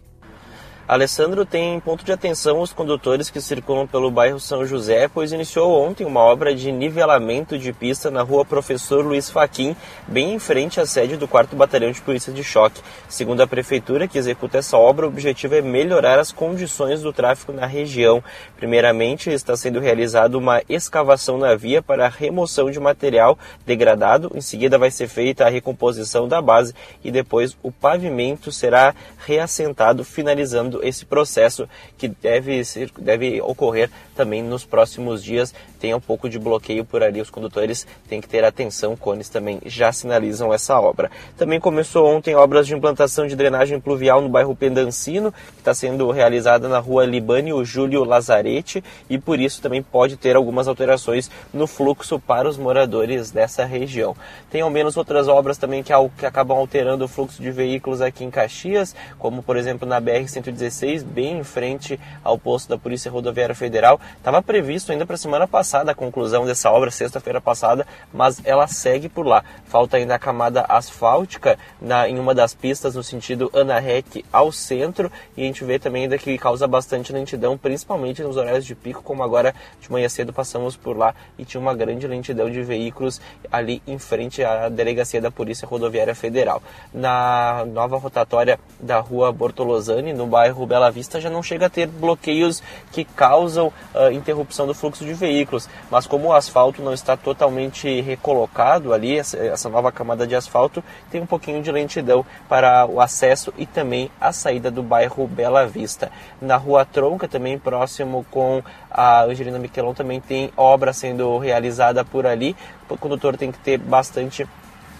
Alessandro, tem ponto de atenção os condutores que circulam pelo bairro São José, pois iniciou ontem uma obra de nivelamento de pista na rua Professor Luiz Fachin, bem em frente à sede do quarto Batalhão de Polícia de Choque. Segundo a Prefeitura, que executa essa obra, o objetivo é melhorar as condições do tráfego na região. Primeiramente, está sendo realizada uma escavação na via para a remoção de material degradado, em seguida vai ser feita a recomposição da base e depois o pavimento será reassentado, finalizando esse processo que deve, ser, deve ocorrer também nos próximos dias. Tem um pouco de bloqueio por ali, os condutores têm que ter atenção, cones também já sinalizam essa obra. Também começou ontem obras de implantação de drenagem pluvial no bairro Pendancino, que está sendo realizada na rua Libânio Júlio Lazarete, e por isso também pode ter algumas alterações no fluxo para os moradores dessa região. Tem ao menos outras obras também que, que acabam alterando o fluxo de veículos aqui em Caxias, como por exemplo na B R cento e dezesseis, bem em frente ao posto da Polícia Rodoviária Federal. Estava previsto ainda para a semana passada a conclusão dessa obra, sexta-feira passada, mas ela segue por lá. Falta ainda a camada asfáltica na, em uma das pistas no sentido Ana Rec ao centro, e a gente vê também ainda que causa bastante lentidão, principalmente nos horários de pico, como agora de manhã cedo passamos por lá e tinha uma grande lentidão de veículos ali em frente à delegacia da Polícia Rodoviária Federal. Na nova rotatória da rua Bortolosani, no bairro bairro Bela Vista, já não chega a ter bloqueios que causam uh, interrupção do fluxo de veículos, mas como o asfalto não está totalmente recolocado ali, essa nova camada de asfalto tem um pouquinho de lentidão para o acesso e também a saída do bairro Bela Vista. Na Rua Tronca, também próximo com a Angelina Miquelon, também tem obra sendo realizada por ali, o condutor tem que ter bastante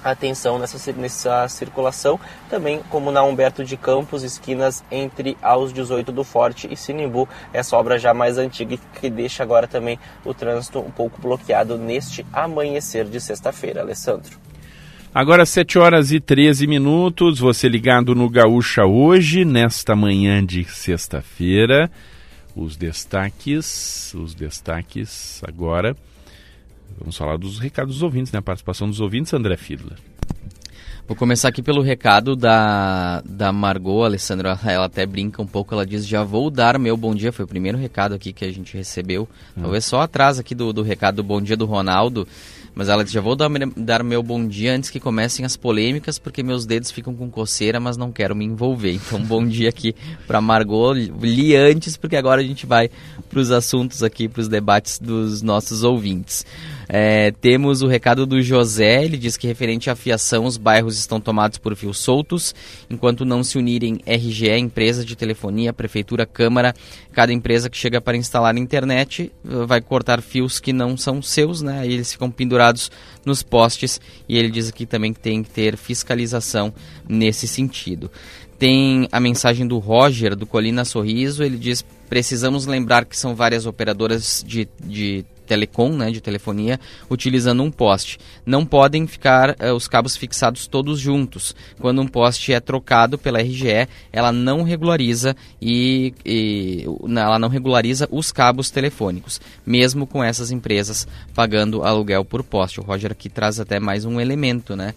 atenção nessa, nessa circulação, também como na Humberto de Campos, esquinas entre aos dezoito do Forte e Sinimbu, essa obra já mais antiga que deixa agora também o trânsito um pouco bloqueado neste amanhecer de sexta-feira, Alessandro. Agora sete horas e treze minutos, você ligado no Gaúcha Hoje, nesta manhã de sexta-feira. Os destaques, os destaques agora, vamos falar dos recados dos ouvintes, né? A participação dos ouvintes, André Fiedler. Vou começar aqui pelo recado da, da Margot, Alessandro, ela até brinca um pouco, ela diz, já vou dar meu bom dia, foi o primeiro recado aqui que a gente recebeu, hum. talvez só atrás aqui do, do recado do bom dia do Ronaldo, mas ela diz, já vou dar, dar meu bom dia antes que comecem as polêmicas, porque meus dedos ficam com coceira, mas não quero me envolver, então bom dia aqui para Margot, li antes, porque agora a gente vai para os assuntos aqui, para os debates dos nossos ouvintes. É, temos o recado do José, ele diz que referente à fiação, os bairros estão tomados por fios soltos, enquanto não se unirem R G E, empresa de telefonia, prefeitura, câmara, cada empresa que chega para instalar internet vai cortar fios que não são seus, né? E eles ficam pendurados nos postes, e ele diz aqui também que tem que ter fiscalização nesse sentido. Tem a mensagem do Roger, do Colina Sorriso, ele diz, precisamos lembrar que são várias operadoras de, de telecom, né, de telefonia, utilizando um poste. Não podem ficar uh, os cabos fixados todos juntos. Quando um poste é trocado pela R G E, ela não regulariza e, e ela não regulariza os cabos telefônicos, mesmo com essas empresas pagando aluguel por poste. O Roger aqui traz até mais um elemento, né,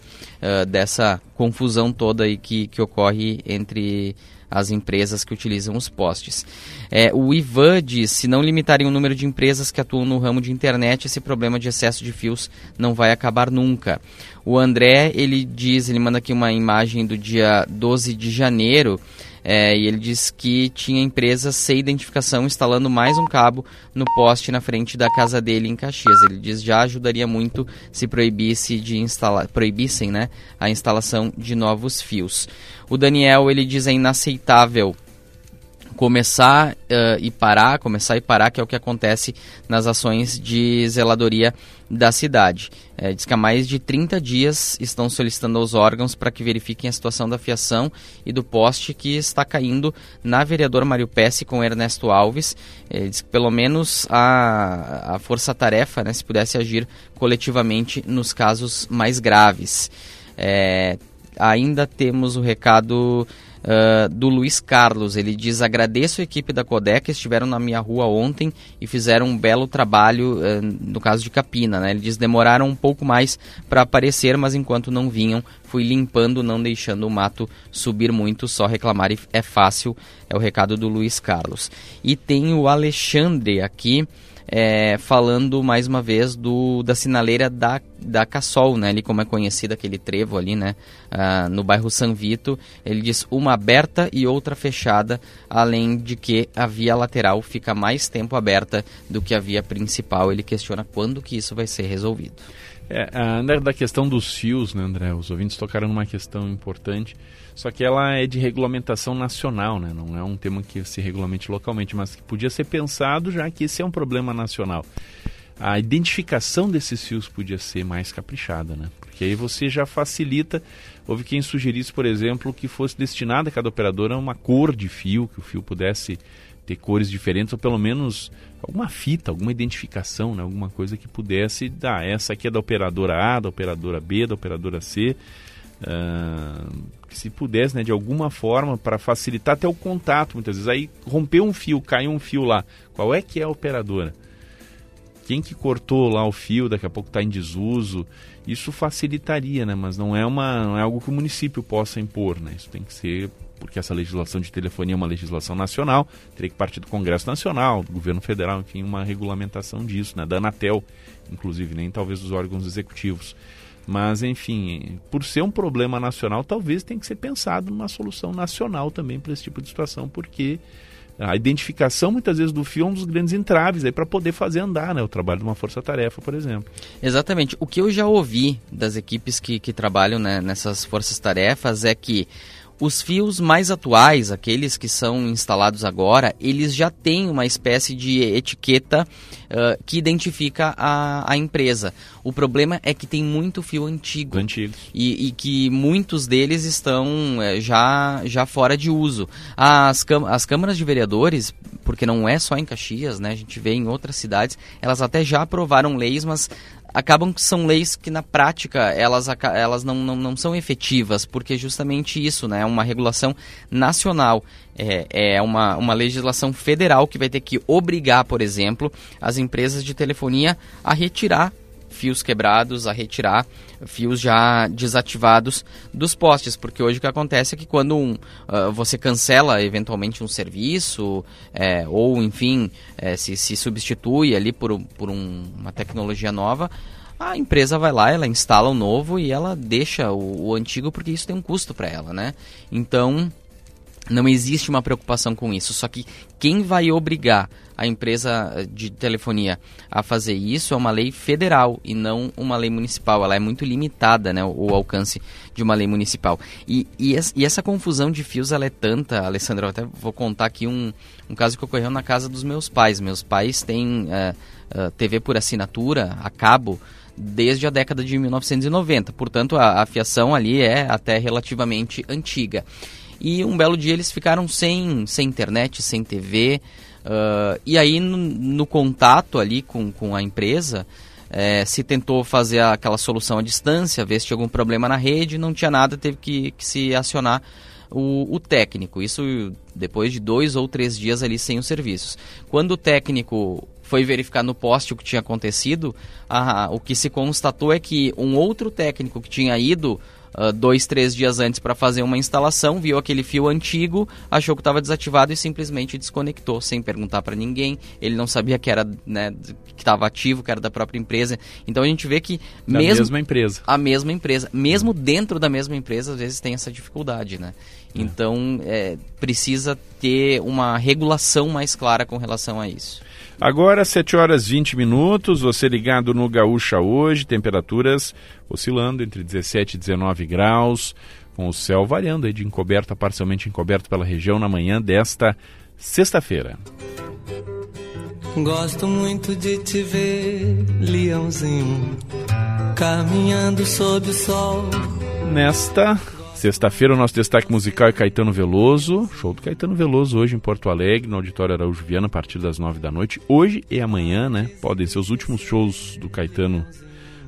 uh, dessa confusão toda aí que, que ocorre entre as empresas que utilizam os postes. É, o Ivan diz, se não limitarem o número de empresas que atuam no ramo de internet, esse problema de excesso de fios não vai acabar nunca. O André, ele diz, ele manda aqui uma imagem do dia doze de janeiro, é, e ele diz que tinha empresas sem identificação instalando mais um cabo no poste na frente da casa dele em Caxias. Ele diz, já ajudaria muito se proibisse de instalar, proibissem, né, a instalação de novos fios. O Daniel, ele diz, é inaceitável começar uh, e parar, começar e parar, que é o que acontece nas ações de zeladoria da cidade. É, diz que há mais de trinta dias estão solicitando aos órgãos para que verifiquem a situação da fiação e do poste que está caindo na Vereador Mário Pesce com Ernesto Alves. É, diz que pelo menos a, a força-tarefa, né, se pudesse agir coletivamente nos casos mais graves. É, ainda temos o recado Uh, do Luiz Carlos, ele diz, agradeço a equipe da Codeca, estiveram na minha rua ontem e fizeram um belo trabalho, uh, no caso de Capina, né? Ele diz, demoraram um pouco mais para aparecer, mas enquanto não vinham, fui limpando, não deixando o mato subir muito, só reclamar é fácil, é o recado do Luiz Carlos. E tem o Alexandre aqui, É, falando mais uma vez do, da sinaleira da, da Cassol, né? Ali como é conhecido aquele trevo ali, né? Ah, no bairro São Vito, ele diz uma aberta e outra fechada, além de que a via lateral fica mais tempo aberta do que a via principal. Ele questiona quando que isso vai ser resolvido. É, André, da questão dos fios, né, André? Os ouvintes tocaram numa questão importante, só que ela é de regulamentação nacional, né? Não é um tema que se regulamente localmente, mas que podia ser pensado, já que esse é um problema nacional. A identificação desses fios podia ser mais caprichada, né? Porque aí você já facilita. Houve quem sugerisse, por exemplo, que fosse destinada a cada operadora uma cor de fio, que o fio pudesse ter cores diferentes, ou pelo menos alguma fita, alguma identificação, né? Alguma coisa que pudesse dar, ah, essa aqui é da operadora A, da operadora B, da operadora C, uh, que se pudesse, né, de alguma forma, para facilitar até o contato, muitas vezes, aí rompeu um fio, caiu um fio lá, qual é que é a operadora? Quem que cortou lá o fio, daqui a pouco está em desuso, isso facilitaria, né? Mas não é, uma, não é algo que o município possa impor, né? Isso tem que ser, porque essa legislação de telefonia é uma legislação nacional, teria que partir do Congresso Nacional, do Governo Federal, enfim, uma regulamentação disso, né? Da Anatel, inclusive, nem talvez dos órgãos executivos. Mas, enfim, por ser um problema nacional, talvez tenha que ser pensado numa solução nacional também para esse tipo de situação, porque a identificação, muitas vezes, do fio é um dos grandes entraves para poder fazer andar, né, o trabalho de uma força-tarefa, por exemplo. Exatamente. O que eu já ouvi das equipes que, que trabalham, né, nessas forças-tarefas é que os fios mais atuais, aqueles que são instalados agora, eles já têm uma espécie de etiqueta uh, que identifica a, a empresa. O problema é que tem muito fio antigo. Antigo. E, e que muitos deles estão é, já, já fora de uso. As, cam- as câmaras de vereadores, porque não é só em Caxias, né? A gente vê em outras cidades, elas até já aprovaram leis, mas acabam que são leis que na prática elas, elas não, não, não são efetivas, porque justamente isso, né, é uma regulação nacional, é, é uma, uma legislação federal que vai ter que obrigar, por exemplo, as empresas de telefonia a retirar fios quebrados, a retirar fios já desativados dos postes, porque hoje o que acontece é que quando um, uh, você cancela eventualmente um serviço, é, ou enfim, é, se, se substitui ali por, por um, uma tecnologia nova, a empresa vai lá, ela instala o novo e ela deixa o, o antigo, porque isso tem um custo para ela, né? Então, não existe uma preocupação com isso, só que quem vai obrigar a empresa de telefonia a fazer isso é uma lei federal e não uma lei municipal. Ela é muito limitada, né, o, o alcance de uma lei municipal. E, e, es, e essa confusão de fios, ela é tanta, Alessandra, eu até vou contar aqui um, um caso que ocorreu na casa dos meus pais. Meus pais têm uh, uh, T V por assinatura, a cabo, desde a década de mil novecentos e noventa. Portanto, a, a fiação ali é até relativamente antiga. E um belo dia eles ficaram sem, sem internet, sem T V. Uh, e aí no, no contato ali com, com a empresa, é, se tentou fazer aquela solução à distância, ver se tinha algum problema na rede, não tinha nada, teve que, que se acionar o, o técnico, isso depois de dois ou três dias ali sem os serviços. Quando o técnico foi verificar no poste o que tinha acontecido, ah, o que se constatou é que um outro técnico que tinha ido Uh, dois, três dias antes para fazer uma instalação, viu aquele fio antigo, achou que estava desativado e simplesmente desconectou, sem perguntar para ninguém. Ele não sabia que era, né, que estava ativo, que era da própria empresa. Então a gente vê que da mesmo, mesma empresa. A mesma empresa, mesmo dentro da mesma empresa, às vezes tem essa dificuldade, né? Então é, precisa ter uma regulação mais clara com relação a isso. Agora, sete horas e vinte minutos, você ligado no Gaúcha Hoje, temperaturas oscilando entre dezessete e dezenove graus, com o céu variando aí de encoberto a parcialmente encoberto pela região na manhã desta sexta-feira. Gosto muito de te ver, leãozinho, caminhando sob o sol. Nesta sexta-feira, o nosso destaque musical é Caetano Veloso, show do Caetano Veloso hoje em Porto Alegre, no Auditório Araújo Vianna, a partir das nove da noite, hoje e amanhã, né? Podem ser os últimos shows do Caetano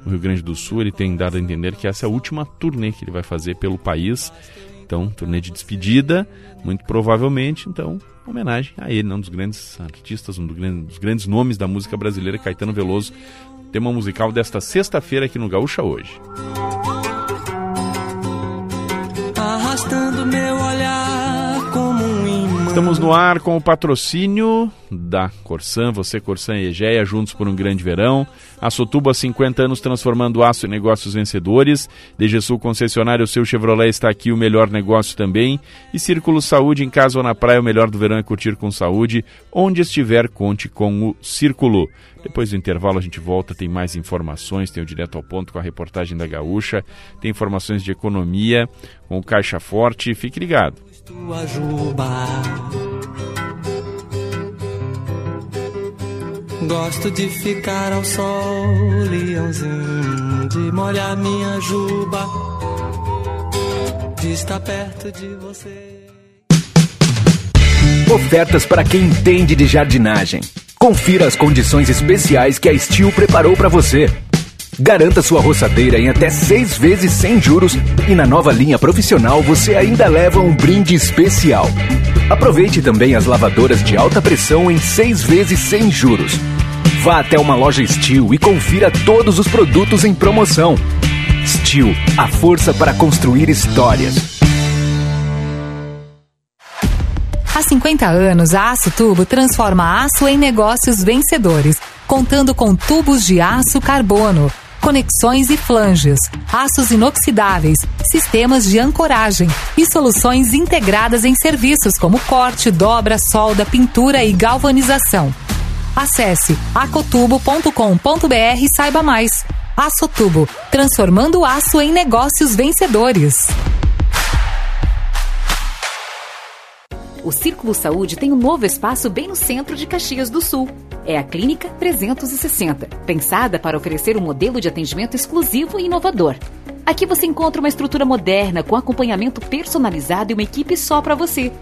no Rio Grande do Sul. Ele tem dado a entender que essa é a última turnê que ele vai fazer pelo país, então, turnê de despedida, muito provavelmente, então, homenagem a ele, né? Um dos grandes artistas, um dos grandes nomes da música brasileira, Caetano Veloso, tema musical desta sexta-feira aqui no Gaúcha Hoje. Arrastando meu olhar como um imã. Estamos no ar com o patrocínio da Corsan, você Corsan e Egea, juntos por um grande verão. Aço Tubo há cinquenta anos transformando aço em negócios vencedores. D G Sul concessionário seu Chevrolet está aqui, o melhor negócio também. E Círculo Saúde, em casa ou na praia, o melhor do verão é curtir com saúde. Onde estiver, conte com o Círculo. Depois do intervalo a gente volta, tem mais informações, tem o Direto ao Ponto com a reportagem da Gaúcha, tem informações de economia com o Caixa Forte, fique ligado. Gosto de ficar ao sol, leãozinho, de molhar minha juba, de estar perto de você. Ofertas para quem entende de jardinagem. Confira as condições especiais que a Steel preparou para você. Garanta sua roçadeira em até seis vezes sem juros e na nova linha profissional você ainda leva um brinde especial. Aproveite também as lavadoras de alta pressão em seis vezes sem juros. Vá até uma loja Steel e confira todos os produtos em promoção. Steel, a força para construir histórias. Há cinquenta anos, a Aço Tubo transforma aço em negócios vencedores, contando com tubos de aço carbono, conexões e flanges, aços inoxidáveis, sistemas de ancoragem e soluções integradas em serviços como corte, dobra, solda, pintura e galvanização. Acesse acotubo ponto com ponto b r e saiba mais. Aço Tubo, transformando aço em negócios vencedores. O Círculo Saúde tem um novo espaço bem no centro de Caxias do Sul. É a Clínica trezentos e sessenta, pensada para oferecer um modelo de atendimento exclusivo e inovador. Aqui você encontra uma estrutura moderna com acompanhamento personalizado e uma equipe só para você.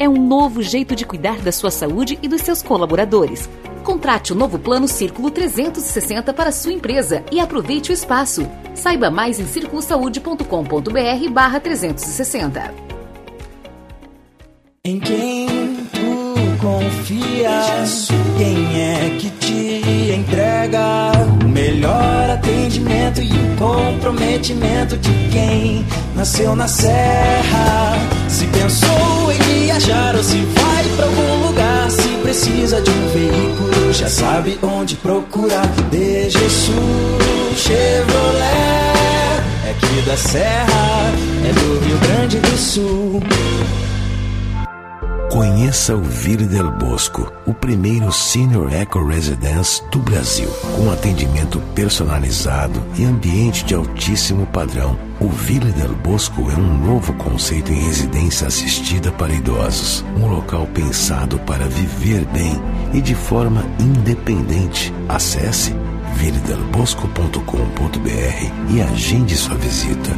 é um novo jeito de cuidar da sua saúde e dos seus colaboradores. Contrate o novo plano Círculo trezentos e sessenta para sua empresa e aproveite o espaço. Saiba mais em círculo saúde ponto com ponto b r barra trezentos e sessenta. Em quem tu confias, quem é que te entrega o melhor atendimento e o comprometimento de quem nasceu na serra? Se pensou em viajar ou se vai pra algum lugar, se precisa de um veículo, já sabe onde procurar. De Jesus Chevrolet, é aqui da serra, é do Rio Grande do Sul. Conheça o Vile del Bosco, o primeiro Senior Eco Residence do Brasil. Com atendimento personalizado e ambiente de altíssimo padrão, o Vile del Bosco é um novo conceito em residência assistida para idosos. Um local pensado para viver bem e de forma independente. Acesse vile del bosco ponto com ponto b r e agende sua visita.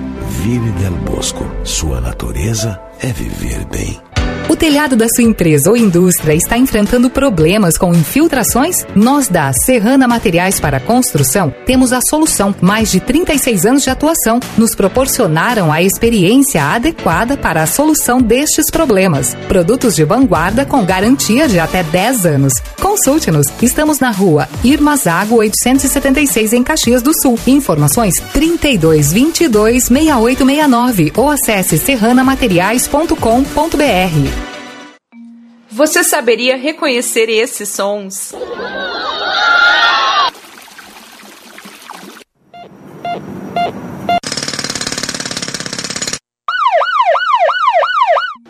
Vile del Bosco, sua natureza é viver bem. O telhado da sua empresa ou indústria está enfrentando problemas com infiltrações? Nós da Serrana Materiais para Construção temos a solução. Mais de trinta e seis anos de atuação nos proporcionaram a experiência adequada para a solução destes problemas. Produtos de vanguarda com garantia de até dez anos. Consulte-nos. Estamos na rua Irmazago oitocentos e setenta e seis em Caxias do Sul. Informações trinta e dois, vinte e dois, sessenta e oito sessenta e nove ou acesse serrana materiais ponto com ponto b r. Você saberia reconhecer esses sons?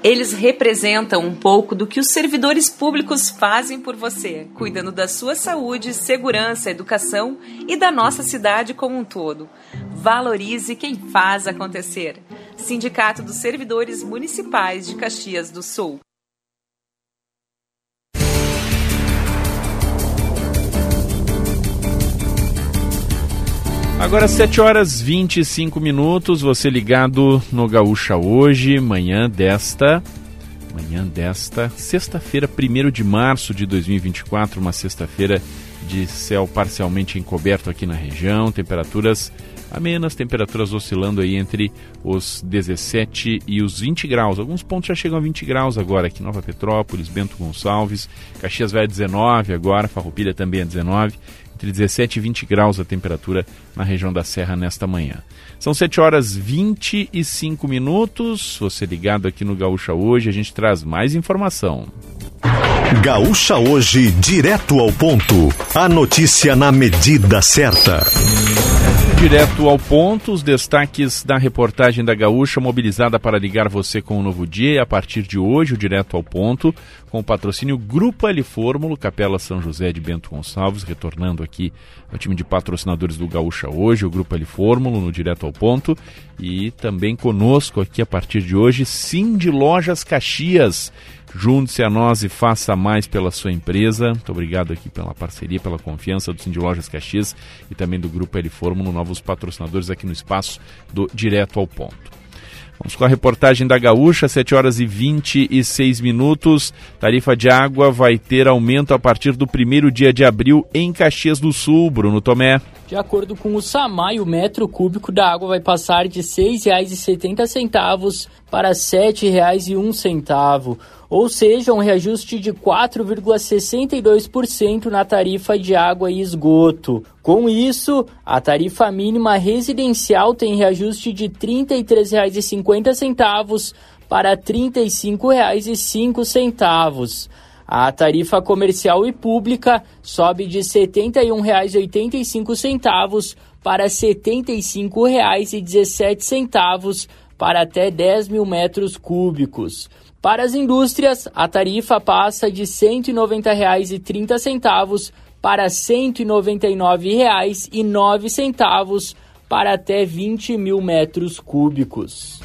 Eles representam um pouco do que os servidores públicos fazem por você, cuidando da sua saúde, segurança, educação e da nossa cidade como um todo. Valorize quem faz acontecer. Sindicato dos Servidores Municipais de Caxias do Sul. Agora sete horas e vinte e cinco minutos, você ligado no Gaúcha Hoje, manhã desta, manhã desta sexta-feira, primeiro de março de dois mil e vinte e quatro, uma sexta-feira de céu parcialmente encoberto aqui na região, temperaturas amenas, temperaturas oscilando aí entre os dezessete e os vinte graus, alguns pontos já chegam a vinte graus agora aqui, Nova Petrópolis, Bento Gonçalves, Caxias vai a dezenove agora, Farroupilha também a dezenove. Entre dezessete e vinte graus a temperatura na região da Serra nesta manhã. São sete horas e vinte e cinco minutos. Você ligado aqui no Gaúcha Hoje, a gente traz mais informação. Gaúcha Hoje, direto ao ponto. A notícia na medida certa. Direto ao ponto, os destaques da reportagem da Gaúcha, mobilizada para ligar você com o novo dia. A partir de hoje, o Direto ao Ponto, com o patrocínio Grupo L Fórmula, Capela São José de Bento Gonçalves, retornando aqui ao time de patrocinadores do Gaúcha Hoje, o Grupo L Fórmula, no Direto ao Ponto. E também conosco aqui, a partir de hoje, Sim de Lojas Caxias. Junte-se a nós e faça mais pela sua empresa. Muito obrigado aqui pela parceria, pela confiança do Cindy Lojas Caxias e também do Grupo L Fórmula, novos patrocinadores aqui no espaço do Direto ao Ponto. Vamos com a reportagem da Gaúcha, sete horas e vinte e seis minutos. Tarifa de água vai ter aumento a partir do primeiro dia de abril em Caxias do Sul. Bruno Tomé. De acordo com o SAMAI, o metro cúbico da água vai passar de seis reais e setenta centavos para sete reais e um centavo. Ou seja, um reajuste de quatro vírgula sessenta e dois por cento na tarifa de água e esgoto. Com isso, a tarifa mínima residencial tem reajuste de trinta e três reais e cinquenta centavos para trinta e cinco reais e cinco centavos. A tarifa comercial e pública sobe de setenta e um reais e oitenta e cinco centavos para setenta e cinco reais e dezessete centavos para até dez mil metros cúbicos. Para as indústrias, a tarifa passa de cento e noventa reais e trinta centavos para cento e noventa e nove reais e nove centavos para até vinte mil metros cúbicos.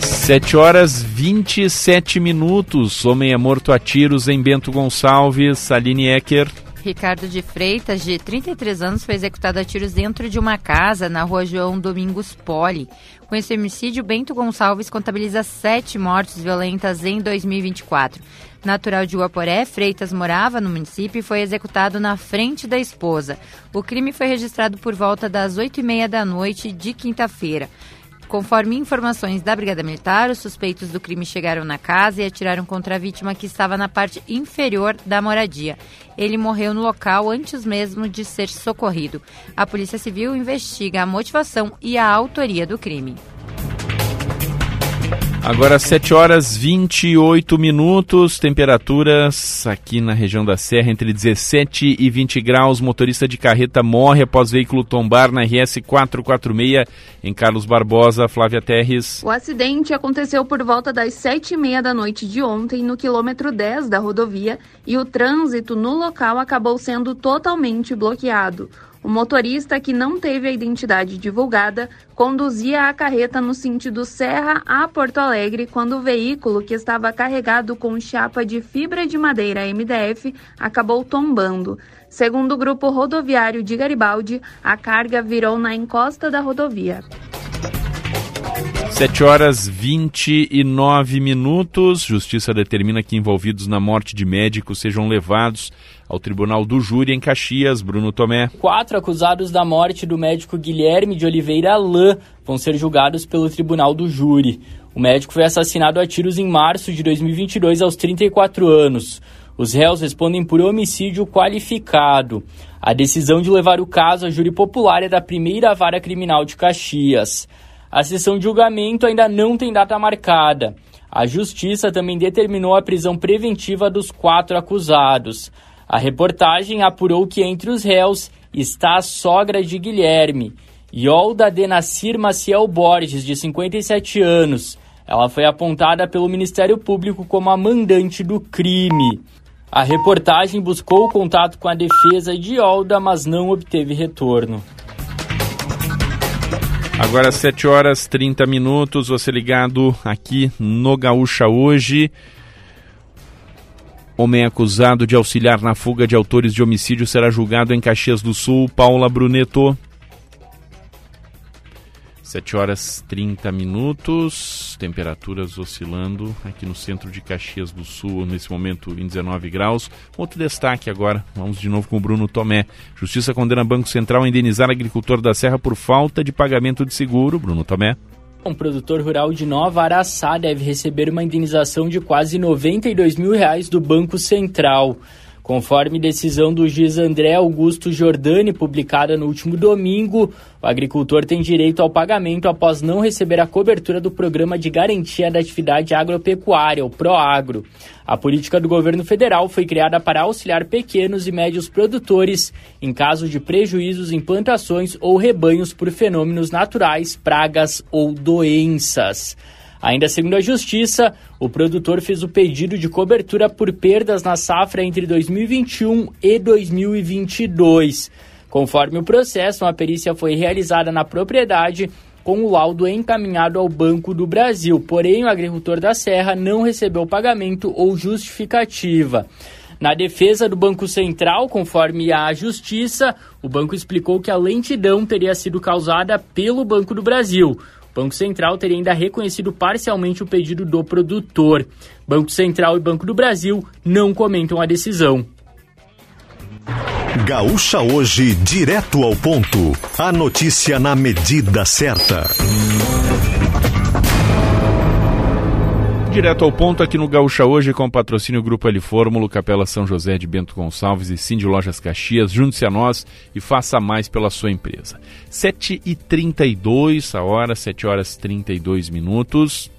sete horas e vinte e sete minutos. Homem é morto a tiros em Bento Gonçalves. Saline Ecker. Ricardo de Freitas, de trinta e três anos, foi executado a tiros dentro de uma casa na rua João Domingos Poli. Com esse homicídio, Bento Gonçalves contabiliza sete mortes violentas em dois mil e vinte e quatro. Natural de Uaporé, Freitas morava no município e foi executado na frente da esposa. O crime foi registrado por volta das oito e meia da noite de quinta-feira. Conforme informações da Brigada Militar, os suspeitos do crime chegaram na casa e atiraram contra a vítima, que estava na parte inferior da moradia. Ele morreu no local antes mesmo de ser socorrido. A Polícia Civil investiga a motivação e a autoria do crime. Agora sete horas e vinte e oito minutos, temperaturas aqui na região da Serra entre dezessete e vinte graus. Motorista de carreta morre após veículo tombar na R S quatrocentos e quarenta e seis em Carlos Barbosa. Flávia Terres. O acidente aconteceu por volta das sete e meia da noite de ontem no quilômetro dez da rodovia e o trânsito no local acabou sendo totalmente bloqueado. O motorista, que não teve a identidade divulgada, conduzia a carreta no sentido Serra a Porto Alegre quando o veículo, que estava carregado com chapa de fibra de madeira M D F, acabou tombando. Segundo o grupo rodoviário de Garibaldi, a carga virou na encosta da rodovia. sete horas e vinte e nove minutos. Justiça determina que envolvidos na morte de médicos sejam levados ao Tribunal do Júri em Caxias. Bruno Tomé. Quatro acusados da morte do médico Guilherme de Oliveira Alain vão ser julgados pelo Tribunal do Júri. O médico foi assassinado a tiros em março de dois mil e vinte e dois, aos trinta e quatro anos. Os réus respondem por homicídio qualificado. A decisão de levar o caso a júri popular é da primeira vara criminal de Caxias. A sessão de julgamento ainda não tem data marcada. A Justiça também determinou a prisão preventiva dos quatro acusados. A reportagem apurou que entre os réus está a sogra de Guilherme, Iolda Denacir Maciel Borges, de cinquenta e sete anos. Ela foi apontada pelo Ministério Público como a mandante do crime. A reportagem buscou o contato com a defesa de Iolda, mas não obteve retorno. Agora sete horas e trinta minutos, você ligado aqui no Gaúcha Hoje. Homem acusado de auxiliar na fuga de autores de homicídio será julgado em Caxias do Sul. Paula Brunetto. sete horas e trinta minutos, temperaturas oscilando aqui no centro de Caxias do Sul, nesse momento em dezenove graus. Outro destaque agora, vamos de novo com o Bruno Tomé. Justiça condena Banco Central a indenizar agricultor da Serra por falta de pagamento de seguro. Bruno Tomé. Um produtor rural de Nova Araçá deve receber uma indenização de quase noventa e dois mil reais do Banco Central. Conforme decisão do juiz André Augusto Giordani, publicada no último domingo, o agricultor tem direito ao pagamento após não receber a cobertura do Programa de Garantia da Atividade Agropecuária, o PROAGRO. A política do governo federal foi criada para auxiliar pequenos e médios produtores em caso de prejuízos em plantações ou rebanhos por fenômenos naturais, pragas ou doenças. Ainda segundo a Justiça, o produtor fez o pedido de cobertura por perdas na safra entre dois mil e vinte e um e dois mil e vinte e dois. Conforme o processo, uma perícia foi realizada na propriedade com o laudo encaminhado ao Banco do Brasil, porém o agricultor da Serra não recebeu pagamento ou justificativa. Na defesa do Banco Central, conforme a Justiça, o banco explicou que a lentidão teria sido causada pelo Banco do Brasil. O Banco Central teria ainda reconhecido parcialmente o pedido do produtor. Banco Central e Banco do Brasil não comentam a decisão. Gaúcha Hoje, direto ao ponto. A notícia na medida certa. Direto ao ponto aqui no Gaúcha Hoje, com o patrocínio Grupo L Fórmulo, Capela São José de Bento Gonçalves e Cindy Lojas Caxias. Junte-se a nós e faça mais pela sua empresa. sete e trinta e dois, a hora, sete horas e trinta e dois minutos.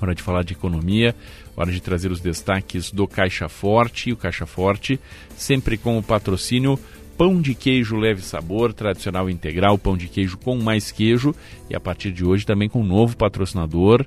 Hora de falar de economia, hora de trazer os destaques do Caixa Forte. E o Caixa Forte, sempre com o patrocínio Pão de queijo leve sabor, tradicional integral, pão de queijo com mais queijo. E a partir de hoje também com um novo patrocinador,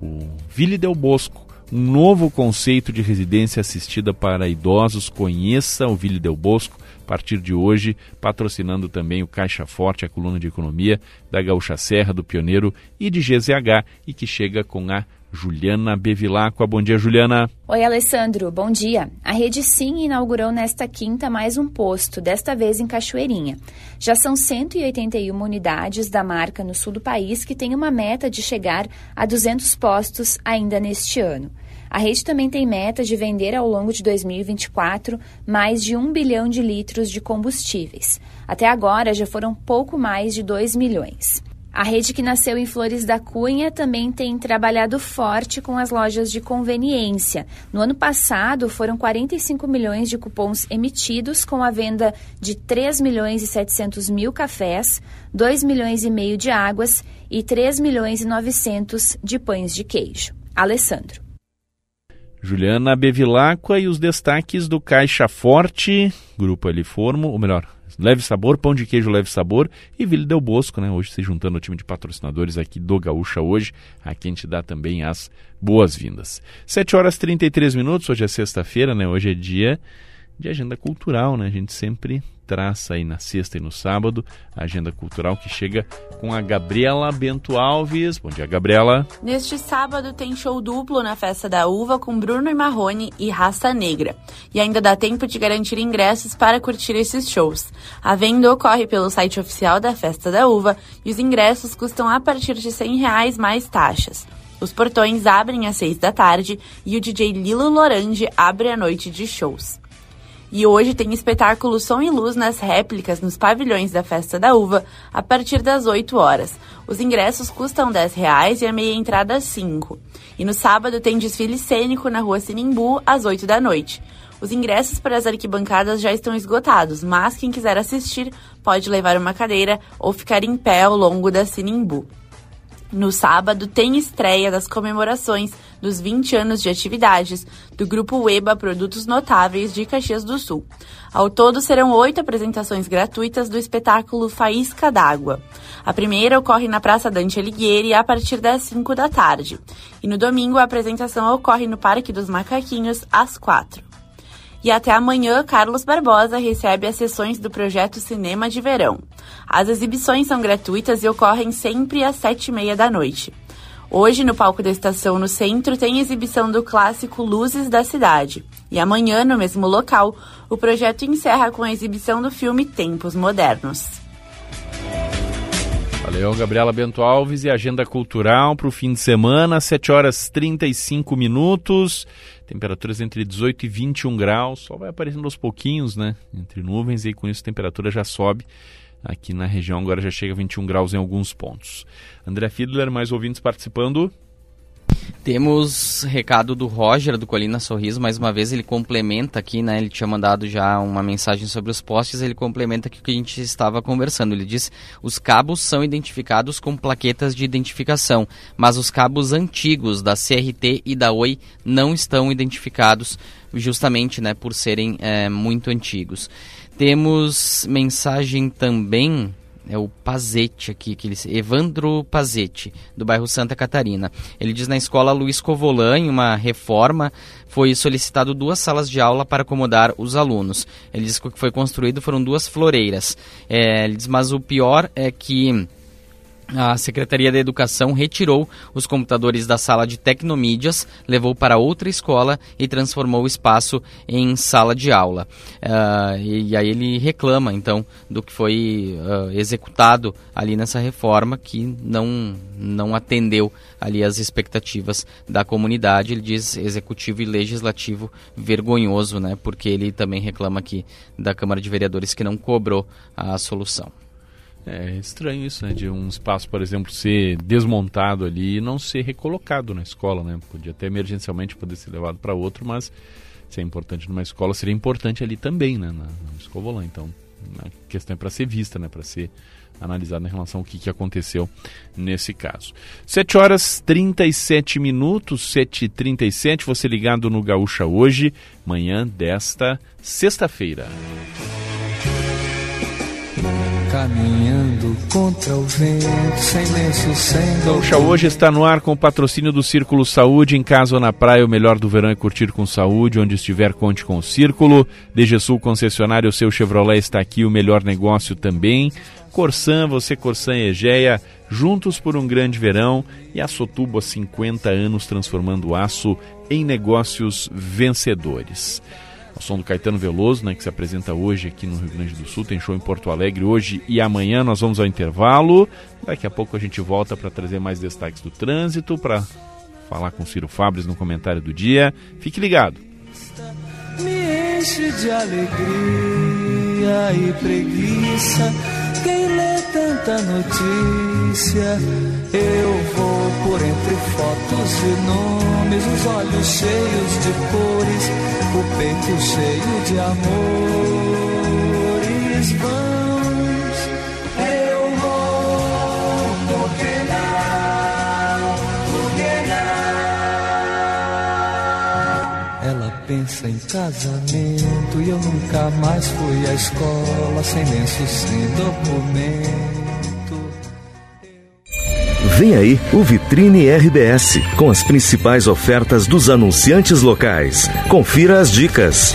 o Ville Del Bosco, um novo conceito de residência assistida para idosos. Conheça o Ville Del Bosco a partir de hoje, patrocinando também o Caixa Forte, a coluna de economia da Gaúcha Serra, do Pioneiro e de G Z H, e que chega com a Juliana Bevilacqua. Bom dia, Juliana. Oi, Alessandro. Bom dia. A Rede Sim inaugurou nesta quinta mais um posto, desta vez em Cachoeirinha. Já são cento e oitenta e uma unidades da marca no sul do país, que tem uma meta de chegar a duzentos postos ainda neste ano. A rede também tem meta de vender ao longo de dois mil e vinte e quatro mais de um bilhão de litros de combustíveis. Até agora já foram pouco mais de dois milhões. A rede, que nasceu em Flores da Cunha, também tem trabalhado forte com as lojas de conveniência. No ano passado, foram quarenta e cinco milhões de cupons emitidos, com a venda de três milhões e setecentos mil cafés, dois milhões e meio de águas e três milhões e novecentos de pães de queijo. Alessandro. Juliana Bevilacqua. E os destaques do Caixa Forte, Grupo Aliformo, ou melhor, Leve Sabor, Pão de Queijo Leve Sabor e Vila Del Bosco, né? Hoje se juntando ao time de patrocinadores aqui do Gaúcha Hoje, a quem te dá também as boas-vindas. sete horas e trinta e três minutos, hoje é sexta-feira, né? Hoje é dia de agenda cultural, né? A gente sempre traça aí na sexta e no sábado a agenda cultural, que chega com a Gabriela Bento Alves. Bom dia, Gabriela. Neste sábado tem show duplo na Festa da Uva com Bruno e Marrone e Raça Negra. E ainda dá tempo de garantir ingressos para curtir esses shows. A venda ocorre pelo site oficial da Festa da Uva e os ingressos custam a partir de cem reais mais taxas. Os portões abrem às seis da tarde e o D J Lilo Lorange abre a noite de shows. E hoje tem espetáculo Som e Luz nas réplicas nos pavilhões da Festa da Uva a partir das oito horas. Os ingressos custam dez reais e a meia entrada cinco reais. E no sábado tem desfile cênico na Rua Sinimbu às oito da noite. Os ingressos para as arquibancadas já estão esgotados, mas quem quiser assistir pode levar uma cadeira ou ficar em pé ao longo da Sinimbu. No sábado tem estreia das comemorações dos vinte anos de atividades do Grupo UEBA Produtos Notáveis de Caxias do Sul. Ao todo serão oito apresentações gratuitas do espetáculo Faísca d'Água. A primeira ocorre na Praça Dante Alighieri a partir das cinco da tarde. E no domingo a apresentação ocorre no Parque dos Macaquinhos às quatro. E até amanhã, Carlos Barbosa recebe as sessões do projeto Cinema de Verão. As exibições são gratuitas e ocorrem sempre às sete e meia da noite. Hoje, no palco da estação no centro, tem exibição do clássico Luzes da Cidade. E amanhã, no mesmo local, o projeto encerra com a exibição do filme Tempos Modernos. Valeu, Gabriela Bento Alves. E agenda cultural para o fim de semana, sete horas e trinta e cinco minutos, temperaturas entre dezoito e vinte e um graus, sol vai aparecendo aos pouquinhos, né, entre nuvens, e com isso a temperatura já sobe aqui na região, agora já chega a vinte e um graus em alguns pontos. André Fiedler, mais ouvintes participando. Temos recado do Roger, do Colina Sorriso. Mais uma vez ele complementa aqui, né? Ele tinha mandado já uma mensagem sobre os postes, ele complementa aqui o que a gente estava conversando. Ele diz: os cabos são identificados com plaquetas de identificação, mas os cabos antigos da C R T e da Oi não estão identificados, justamente, né, por serem é, muito antigos. Temos mensagem também... É o Pazetti aqui, que ele, Evandro Pazetti, do bairro Santa Catarina. Ele diz: na escola Luiz Covolan, em uma reforma, foi solicitado duas salas de aula para acomodar os alunos. Ele diz que o que foi construído foram duas floreiras. É, ele diz, mas o pior é que a Secretaria da Educação retirou os computadores da sala de tecnomídias, levou para outra escola e transformou o espaço em sala de aula. Uh, e, e aí ele reclama, então, do que foi uh, executado ali nessa reforma, que não, não atendeu ali as expectativas da comunidade. Ele diz executivo e legislativo vergonhoso, né? Porque ele também reclama aqui da Câmara de Vereadores, que não cobrou a solução. É estranho isso, né? De um espaço, por exemplo, ser desmontado ali e não ser recolocado na escola, né? Podia até emergencialmente poder ser levado para outro, mas se é importante numa escola, seria importante ali também, né? Na, na Escovolã. Então, a questão é para ser vista, né? Para ser analisada em relação ao que, que aconteceu nesse caso. sete horas e trinta e sete minutos, sete e trinta e sete, você ligado no Gaúcha Hoje, manhã desta sexta-feira. Caminhando contra o vento, sem lenço, sem dor. Gaúcha Hoje está no ar com o patrocínio do Círculo Saúde. Em casa ou na praia, o melhor do verão é curtir com saúde. Onde estiver, conte com o Círculo. D G Sul, concessionário, o seu Chevrolet está aqui, o melhor negócio também. Corsan, você Corsan Egea, Juntos por um grande verão e Aço Tubo há cinquenta anos transformando o aço em negócios vencedores. O som do Caetano Veloso, né, que se apresenta hoje aqui no Rio Grande do Sul, tem show em Porto Alegre hoje e amanhã. Nós vamos ao intervalo, daqui a pouco a gente volta para trazer mais destaques do trânsito, para falar com Ciro Fabres no comentário do dia. Fique ligado. Me enche de alegria e preguiça, quem lê tanta notícia, eu vou por entre fotos e nomes, os olhos cheios de cores, o peito cheio de amores, vamos, eu vou, porque não, porque não. Ela pensa em casamento e eu nunca mais fui à escola, sem lenço, sem documento. Vem aí o Vitrine R B S, com as principais ofertas dos anunciantes locais. Confira as dicas.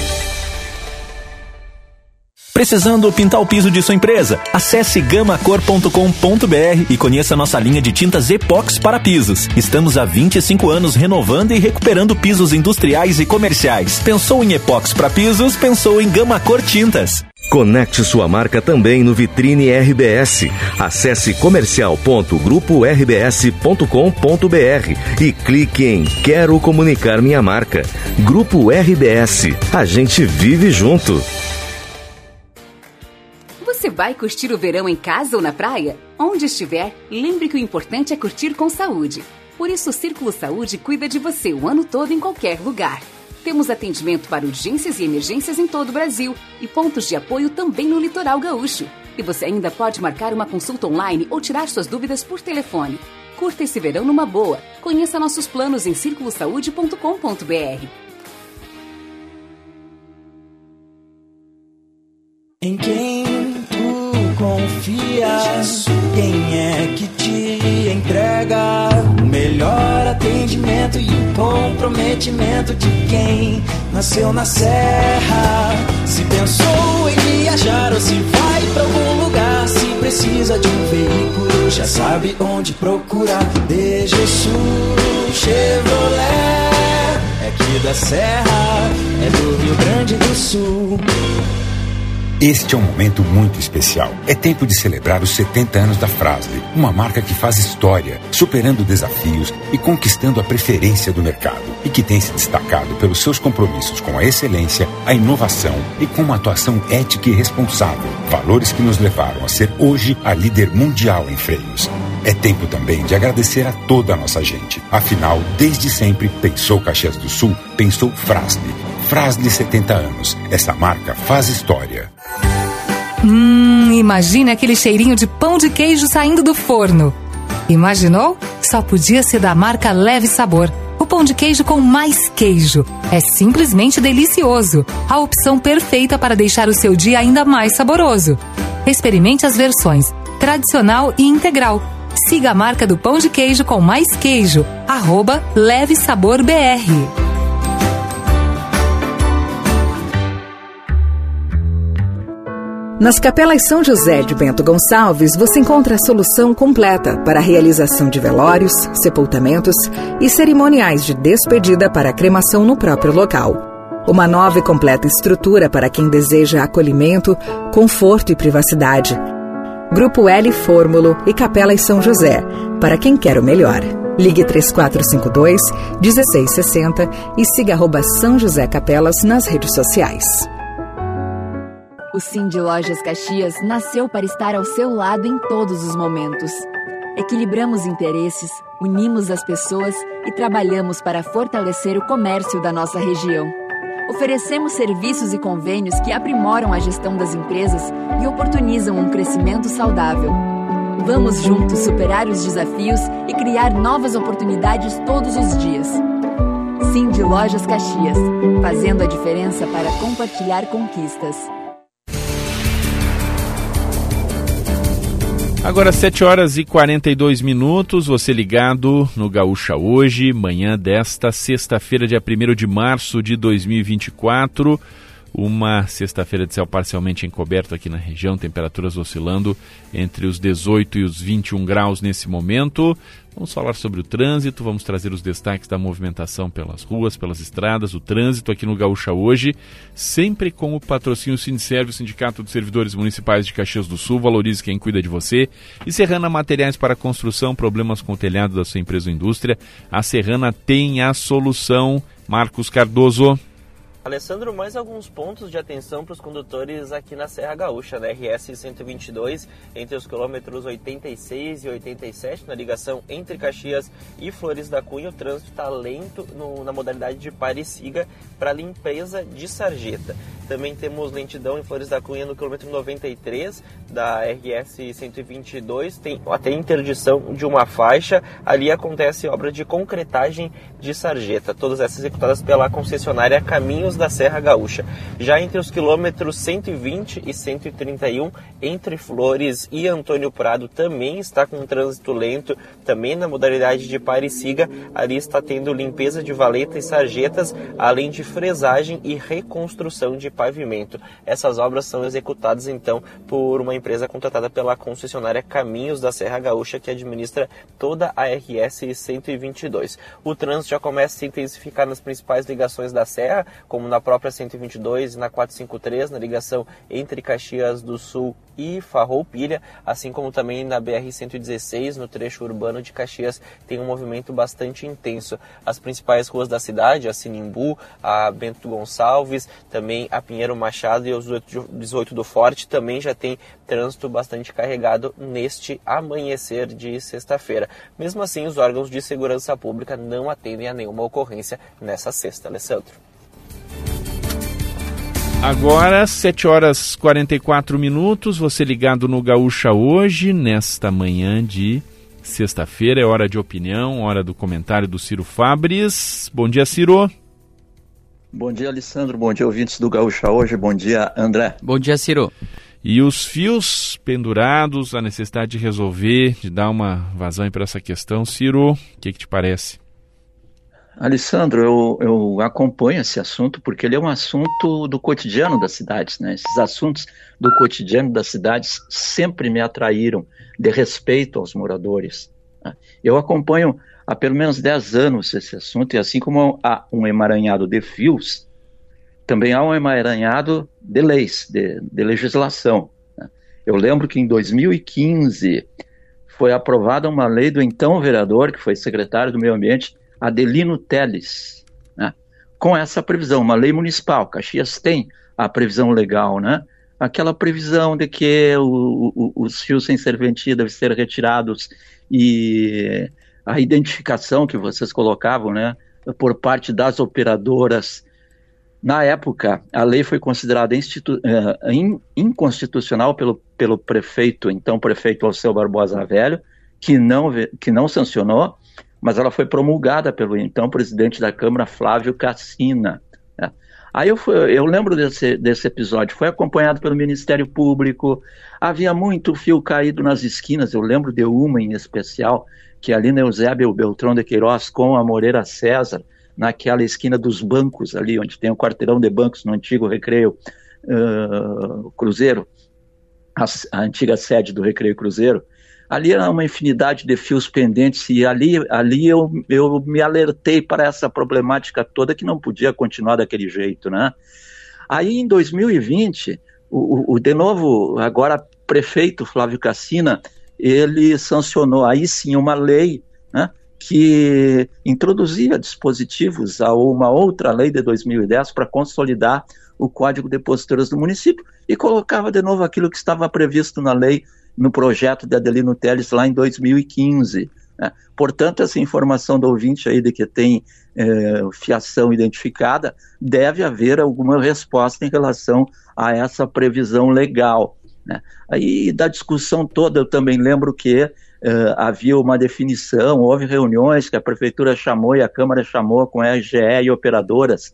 Precisando pintar o piso de sua empresa? Acesse gamacor ponto com ponto br e conheça nossa linha de tintas epox para pisos. Estamos há vinte e cinco anos renovando e recuperando pisos industriais e comerciais. Pensou em epox para pisos? Pensou em Gamacor Tintas. Conecte sua marca também no Vitrine R B S. Acesse comercial ponto grupo r b s ponto com ponto br e clique em Quero Comunicar Minha Marca. Grupo R B S. A gente vive junto. Você vai curtir o verão em casa ou na praia? Onde estiver, lembre que o importante é curtir com saúde. Por isso o Círculo Saúde cuida de você o ano todo em qualquer lugar. Temos atendimento para urgências e emergências em todo o Brasil e pontos de apoio também no litoral gaúcho. E você ainda pode marcar uma consulta online ou tirar suas dúvidas por telefone. Curta esse verão numa boa. Conheça nossos planos em circulo saúde ponto com ponto br. Em quem tu confias, quem é que te entrega o melhor atendimento e o comprometimento de quem nasceu na serra? Se pensou em viajar ou se vai pra algum lugar, se precisa de um veículo, já sabe onde procurar. DGSul Chevrolet, é aqui da serra, é do Rio Grande do Sul. Este é um momento muito especial. É tempo de celebrar os setenta anos da Fras-le, uma marca que faz história, superando desafios e conquistando a preferência do mercado, e que tem se destacado pelos seus compromissos com a excelência, a inovação e com uma atuação ética e responsável, valores que nos levaram a ser hoje a líder mundial em freios. É tempo também de agradecer a toda a nossa gente. Afinal, desde sempre, pensou Caxias do Sul, pensou Fras-le. Fras-le setenta anos. Essa marca faz história. Hum, imagine aquele cheirinho de pão de queijo saindo do forno. Imaginou? Só podia ser da marca Leve Sabor. O pão de queijo com mais queijo. É simplesmente delicioso. A opção perfeita para deixar o seu dia ainda mais saboroso. Experimente as versões tradicional e integral. Siga a marca do pão de queijo com mais queijo, arroba Leve Sabor B R. Nas Capelas São José de Bento Gonçalves, você encontra a solução completa para a realização de velórios, sepultamentos e cerimoniais de despedida para cremação no próprio local. Uma nova e completa estrutura para quem deseja acolhimento, conforto e privacidade. Grupo L Fórmulo e Capelas São José, para quem quer o melhor. Ligue três quatro cinco dois, um seis seis zero e siga arroba São José Capelas nas redes sociais. O Cindy Lojas Caxias nasceu para estar ao seu lado em todos os momentos. Equilibramos interesses, unimos as pessoas e trabalhamos para fortalecer o comércio da nossa região. Oferecemos serviços e convênios que aprimoram a gestão das empresas e oportunizam um crescimento saudável. Vamos juntos superar os desafios e criar novas oportunidades todos os dias. Cindy Lojas Caxias, fazendo a diferença para compartilhar conquistas. Agora sete horas e quarenta e dois minutos, você ligado no Gaúcha Hoje, manhã desta sexta-feira, dia primeiro de março de dois mil e vinte e quatro. Uma sexta-feira de céu parcialmente encoberto aqui na região, temperaturas oscilando entre os dezoito e os vinte e um graus nesse momento. Vamos falar sobre o trânsito, vamos trazer os destaques da movimentação pelas ruas, pelas estradas, o trânsito aqui no Gaúcha Hoje, sempre com o patrocínio Sindiserve, o Sindicato dos Servidores Municipais de Caxias do Sul, valorize quem cuida de você. E Serrana Materiais para Construção, problemas com o telhado da sua empresa ou indústria, a Serrana tem a solução. Marcos Cardoso. Alessandro, mais alguns pontos de atenção para os condutores aqui na Serra Gaúcha, na R S cento e vinte e dois, entre os quilômetros oitenta e seis e oitenta e sete, na ligação entre Caxias e Flores da Cunha. O trânsito está lento no, na modalidade de pare e siga para limpeza de sarjeta. Também temos lentidão em Flores da Cunha no quilômetro noventa e três da R S cento e vinte e dois, tem até interdição de uma faixa. Ali acontece obra de concretagem de sarjeta, todas essas executadas pela concessionária Caminhos da Serra Gaúcha. Já entre os quilômetros cento e vinte e cento e trinta e um, entre Flores e Antônio Prado, também está com um trânsito lento, também na modalidade de pare e siga. Ali está tendo limpeza de valeta e sarjetas, além de fresagem e reconstrução de pavimento. Essas obras são executadas então por uma empresa contratada pela concessionária Caminhos da Serra Gaúcha, que administra toda a R S cento e vinte e dois. O trânsito já começa a se intensificar nas principais ligações da serra, como na própria cento e vinte e dois e na quatrocentos e cinquenta e três, na ligação entre Caxias do Sul e Farroupilha, assim como também na B R cento e dezesseis, no trecho urbano de Caxias, tem um movimento bastante intenso. As principais ruas da cidade, a Sinimbu, a Bento Gonçalves, também a Pinheiro Machado e os dezoito do Forte, também já tem trânsito bastante carregado neste amanhecer de sexta-feira. Mesmo assim, os órgãos de segurança pública não atendem a nenhuma ocorrência nessa sexta, Alessandro. Agora, sete horas e quarenta e quatro minutos, você ligado no Gaúcha Hoje, nesta manhã de sexta-feira, é hora de opinião, hora do comentário do Ciro Fabris. Bom dia, Ciro. Bom dia, Alessandro, bom dia, ouvintes do Gaúcha Hoje, bom dia, André. Bom dia, Ciro. E os fios pendurados, a necessidade de resolver, de dar uma vazão para essa questão. Ciro, o que, que te parece? Alessandro, eu, eu acompanho esse assunto porque ele é um assunto do cotidiano das cidades, né? Esses assuntos do cotidiano das cidades sempre me atraíram, de respeito aos moradores, né? Eu acompanho há pelo menos dez anos esse assunto, e assim como há um emaranhado de fios, também há um emaranhado de leis, de, de legislação, né? Eu lembro que em dois mil e quinze foi aprovada uma lei do então vereador, que foi secretário do Meio Ambiente, Adelino Teles, né? Com essa previsão, uma lei municipal, Caxias tem a previsão legal, né? Aquela previsão de que o, o, os fios sem serventia devem ser retirados, e a identificação que vocês colocavam, né, por parte das operadoras. Na época, a lei foi considerada institu- uh, in, inconstitucional pelo, pelo prefeito, então prefeito Alceu Barbosa Velho, que não, que não sancionou, mas ela foi promulgada pelo então presidente da Câmara, Flávio Cassina, né? Aí eu, fui, eu lembro desse, desse episódio, foi acompanhado pelo Ministério Público, havia muito fio caído nas esquinas, eu lembro de uma em especial, que ali na Eusébio Beltrão de Queiroz com a Moreira César, naquela esquina dos bancos ali, onde tem o quarteirão de bancos no antigo Recreio uh, Cruzeiro, a, a antiga sede do Recreio Cruzeiro. Ali era uma infinidade de fios pendentes, e ali, ali eu, eu me alertei para essa problemática toda, que não podia continuar daquele jeito, né? Aí em dois mil e vinte, o, o, de novo, agora prefeito Flávio Cassina, ele sancionou aí sim uma lei, né, que introduzia dispositivos a uma outra lei de dois mil e dez para consolidar o Código de Posturas do município, e colocava de novo aquilo que estava previsto na lei, no projeto de Adelino Teles lá em dois mil e quinze, né? Portanto, essa informação do ouvinte aí de que tem eh, fiação identificada, deve haver alguma resposta em relação a essa previsão legal, né? Aí da discussão toda, eu também lembro que eh, havia uma definição, houve reuniões que a prefeitura chamou e a Câmara chamou com a R G E e operadoras,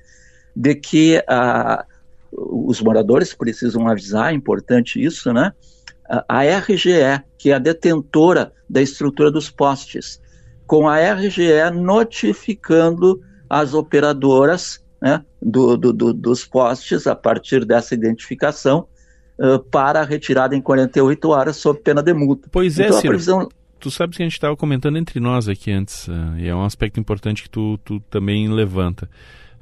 de que ah, os moradores precisam avisar, é importante isso, né? A R G E, que é a detentora da estrutura dos postes, com a R G E notificando as operadoras né, do, do, do, dos postes a partir dessa identificação uh, para a retirada em quarenta e oito horas sob pena de multa. Pois é, então, Ciro, previsão... tu sabes que a gente estava comentando entre nós aqui antes, uh, e é um aspecto importante que tu, tu também levanta.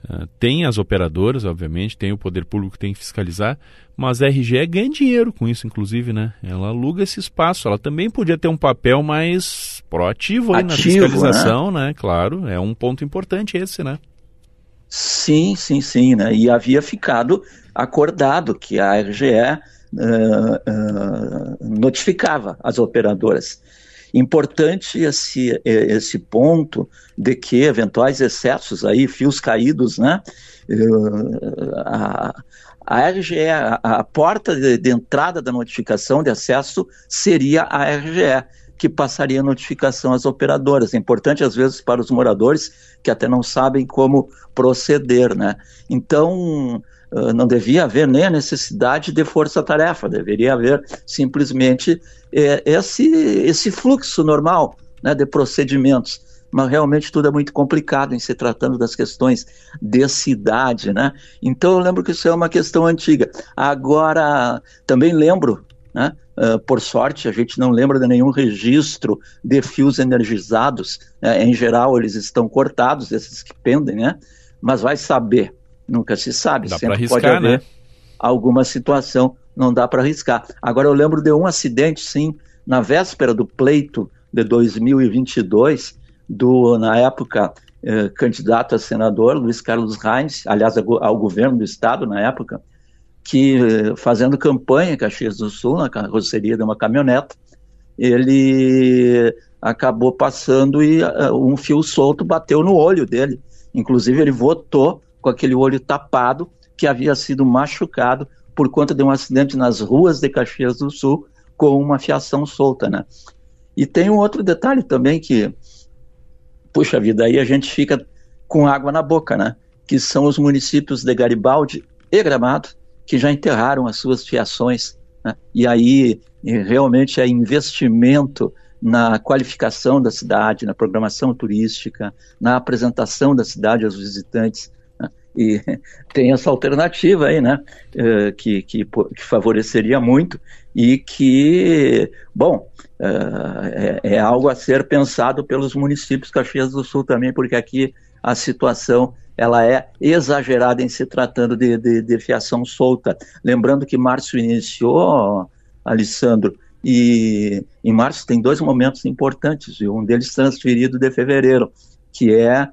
Uh, tem as operadoras, obviamente, tem o poder público que tem que fiscalizar, mas a R G E ganha dinheiro com isso, inclusive, né? Ela aluga esse espaço, ela também podia ter um papel mais proativo aí, ativo, na fiscalização, né? né? Claro, é um ponto importante esse, né? Sim, sim, sim, né? E havia ficado acordado que a R G E uh, uh, notificava as operadoras. Importante esse, esse ponto de que eventuais excessos aí, fios caídos, né? A, a R G E, a, a porta de, de entrada da notificação de acesso seria a R G E, que passaria a notificação às operadoras. É importante, às vezes, para os moradores que até não sabem como proceder, né? Então, não devia haver nem a necessidade de força-tarefa, deveria haver simplesmente é, esse, esse fluxo normal, né, de procedimentos. Mas realmente tudo é muito complicado em se tratando das questões de cidade, né? Então eu lembro que isso é uma questão antiga. Agora, também lembro, né, uh, por sorte, a gente não lembra de nenhum registro de fios energizados, né? Em geral eles estão cortados, esses que pendem, né? Mas vai saber. Nunca se sabe, dá sempre arriscar, pode haver, né, alguma situação, não dá para arriscar. Agora eu lembro de um acidente, sim, na véspera do pleito de dois mil e vinte e dois, do, na época, eh, candidato a senador, Luiz Carlos Reins, aliás, ao governo do estado na época, que fazendo campanha em Caxias do Sul, na carroceria de uma caminhoneta, ele acabou passando e uh, um fio solto bateu no olho dele. Inclusive ele votou com aquele olho tapado, que havia sido machucado por conta de um acidente nas ruas de Caxias do Sul com uma fiação solta, né? E tem um outro detalhe também que, puxa vida, aí a gente fica com água na boca, né? Que são os municípios de Garibaldi e Gramado, que já enterraram as suas fiações, né? E aí realmente é investimento na qualificação da cidade, na programação turística, na apresentação da cidade aos visitantes. E tem essa alternativa aí, né, uh, que, que, que favoreceria muito e que, bom, uh, é, é algo a ser pensado pelos municípios Caxias do Sul também, porque aqui a situação ela é exagerada em se tratando de, de, de fiação solta. Lembrando que março iniciou, Alessandro, e em março tem dois momentos importantes, e um deles transferido de fevereiro, que é,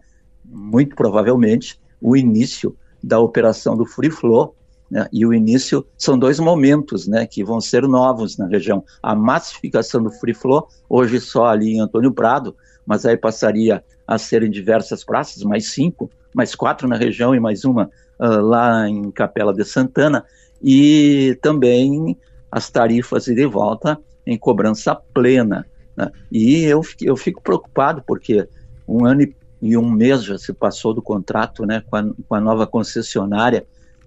muito provavelmente, o início da operação do Free Flow, né, e o início, são dois momentos, né, que vão ser novos na região. A massificação do Free Flow, hoje só ali em Antônio Prado, mas aí passaria a ser em diversas praças, mais cinco, mais quatro na região e mais uma uh, lá em Capela de Santana, e também as tarifas de volta em cobrança plena, né. E eu, eu fico preocupado, porque um ano e e um mês já se passou do contrato, né, com, a, com a nova concessionária,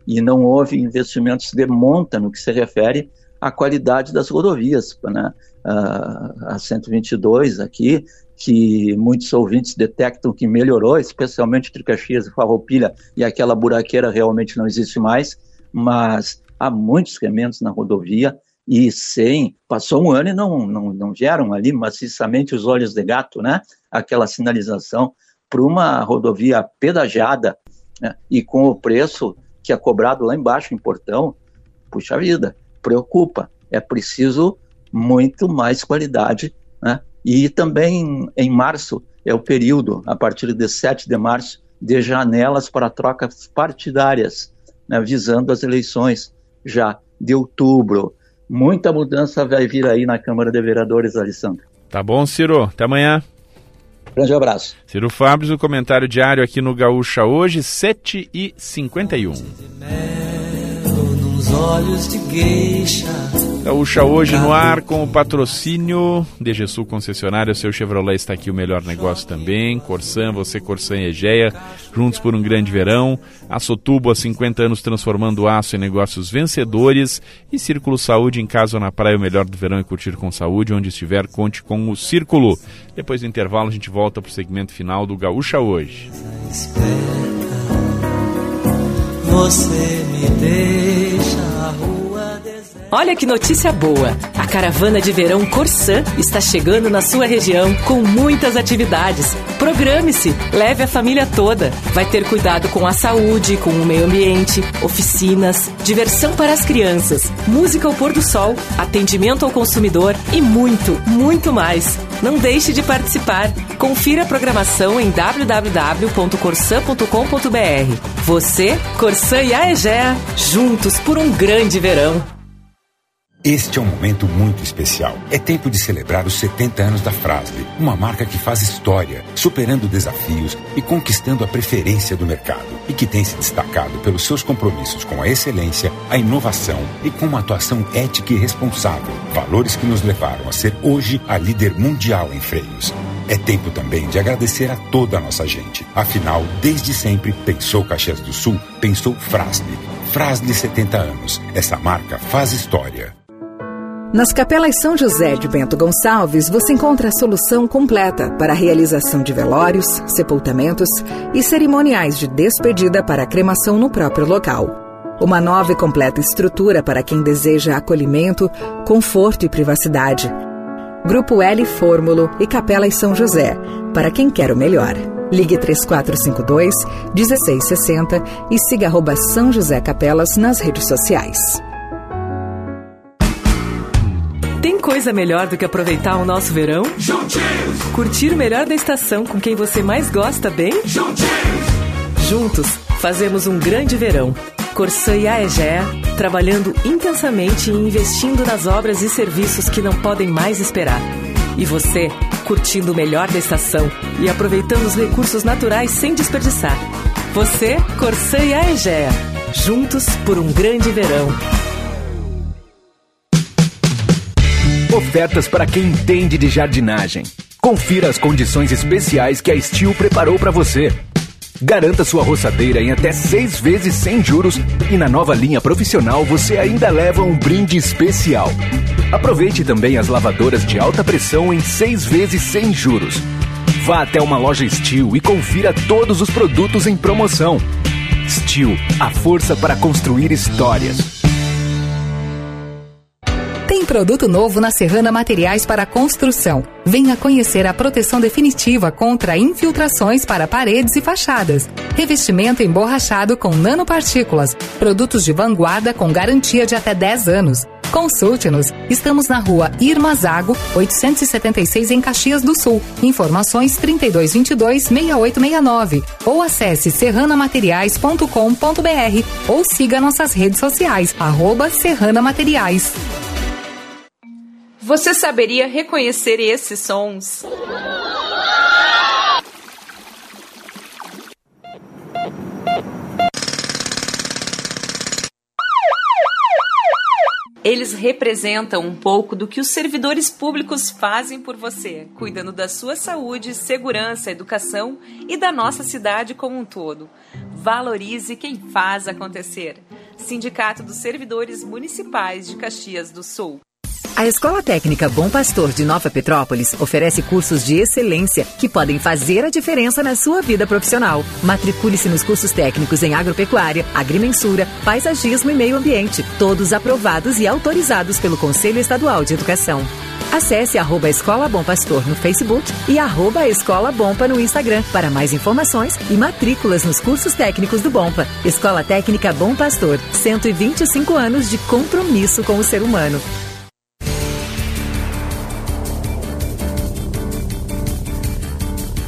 e não houve investimentos de monta no que se refere à qualidade das rodovias, né? A, a cento e vinte e dois aqui, que muitos ouvintes detectam que melhorou, especialmente entre Caxias e Farroupilha, e aquela buraqueira realmente não existe mais, mas há muitos remendos na rodovia, e sem, passou um ano e não, não, não vieram ali maciçamente os olhos de gato, né, aquela sinalização para uma rodovia pedagiada, né, e com o preço que é cobrado lá embaixo em Portão, puxa vida, preocupa. É preciso muito mais qualidade, né? E também em março é o período, a partir de sete de março, de janelas para trocas partidárias, né, visando as eleições já de outubro. Muita mudança vai vir aí na Câmara de Vereadores, Alessandro. Tá bom, Ciro. Até amanhã. Grande abraço. Ciro Fábio, o comentário diário aqui no Gaúcha Hoje, sete e cinquenta e um. Gaúcha Hoje no ar, com o patrocínio de Gessul Concessionária. Seu Chevrolet está aqui, o melhor negócio também. Corsan, você Corsan e Egea, juntos por um grande verão. Aço Tubo, há cinquenta anos transformando aço em negócios vencedores. E Círculo Saúde, em casa ou na praia, o melhor do verão é curtir com saúde. Onde estiver, conte com o Círculo. Depois do intervalo a gente volta para o segmento final do Gaúcha Hoje. você me deixa a rua deserta. Olha que notícia boa! A caravana de verão Corsan está chegando na sua região com muitas atividades. Programe-se, leve a família toda. Vai ter cuidado com a saúde, com o meio ambiente, oficinas, diversão para as crianças, música ao pôr do sol, atendimento ao consumidor e muito, muito mais. Não deixe de participar. Confira a programação em w w w ponto corsan ponto com ponto b r. Você, Corsan e a Egea, juntos por um grande verão. Este é um momento muito especial. É tempo de celebrar os setenta anos da Fras-le, uma marca que faz história, superando desafios e conquistando a preferência do mercado e que tem se destacado pelos seus compromissos com a excelência, a inovação e com uma atuação ética e responsável, valores que nos levaram a ser hoje a líder mundial em freios. É tempo também de agradecer a toda a nossa gente. Afinal, desde sempre, pensou Caxias do Sul, pensou Fras-le. Fras-le setenta anos. Essa marca faz história. Nas Capelas São José de Bento Gonçalves, você encontra a solução completa para a realização de velórios, sepultamentos e cerimoniais de despedida para cremação no próprio local. Uma nova e completa estrutura para quem deseja acolhimento, conforto e privacidade. Grupo L Fórmulo e Capelas São José, para quem quer o melhor. Ligue três quatro cinco dois, um seis seis zero e siga arroba São José Capelas nas redes sociais. Tem coisa melhor do que aproveitar o nosso verão? Juntinhos! Curtir o melhor da estação com quem você mais gosta, bem? Juntinhos! Juntos, fazemos um grande verão. Corsan e a Egea, trabalhando intensamente e investindo nas obras e serviços que não podem mais esperar. E você, curtindo o melhor da estação e aproveitando os recursos naturais sem desperdiçar. Você, Corsan e a Egea, juntos por um grande verão. Ofertas para quem entende de jardinagem. Confira as condições especiais que a Steel preparou para você. Garanta sua roçadeira em até seis vezes sem juros e na nova linha profissional você ainda leva um brinde especial. Aproveite também as lavadoras de alta pressão em seis vezes sem juros. Vá até uma loja Steel e confira todos os produtos em promoção. Steel, a força para construir histórias. Produto novo na Serrana Materiais para Construção. Venha conhecer a proteção definitiva contra infiltrações para paredes e fachadas. Revestimento emborrachado com nanopartículas. Produtos de vanguarda com garantia de até dez anos. Consulte-nos. Estamos na rua Irma Zago, oitocentos e setenta e seis, em Caxias do Sul. Informações trinta e dois vinte e dois, sessenta e oito sessenta e nove ou acesse serrana materiais ponto com ponto b r ou siga nossas redes sociais, arroba Serrana Materiais. Você saberia reconhecer esses sons? Eles representam um pouco do que os servidores públicos fazem por você, cuidando da sua saúde, segurança, educação e da nossa cidade como um todo. Valorize quem faz acontecer. Sindicato dos Servidores Municipais de Caxias do Sul. A Escola Técnica Bom Pastor de Nova Petrópolis oferece cursos de excelência que podem fazer a diferença na sua vida profissional. Matricule-se nos cursos técnicos em agropecuária, agrimensura, paisagismo e meio ambiente, todos aprovados e autorizados pelo Conselho Estadual de Educação. Acesse arroba Escola Bom Pastor no Facebook e arroba Escola Bompa no Instagram para mais informações e matrículas nos cursos técnicos do Bompa. Escola Técnica Bom Pastor, cento e vinte e cinco anos de compromisso com o ser humano.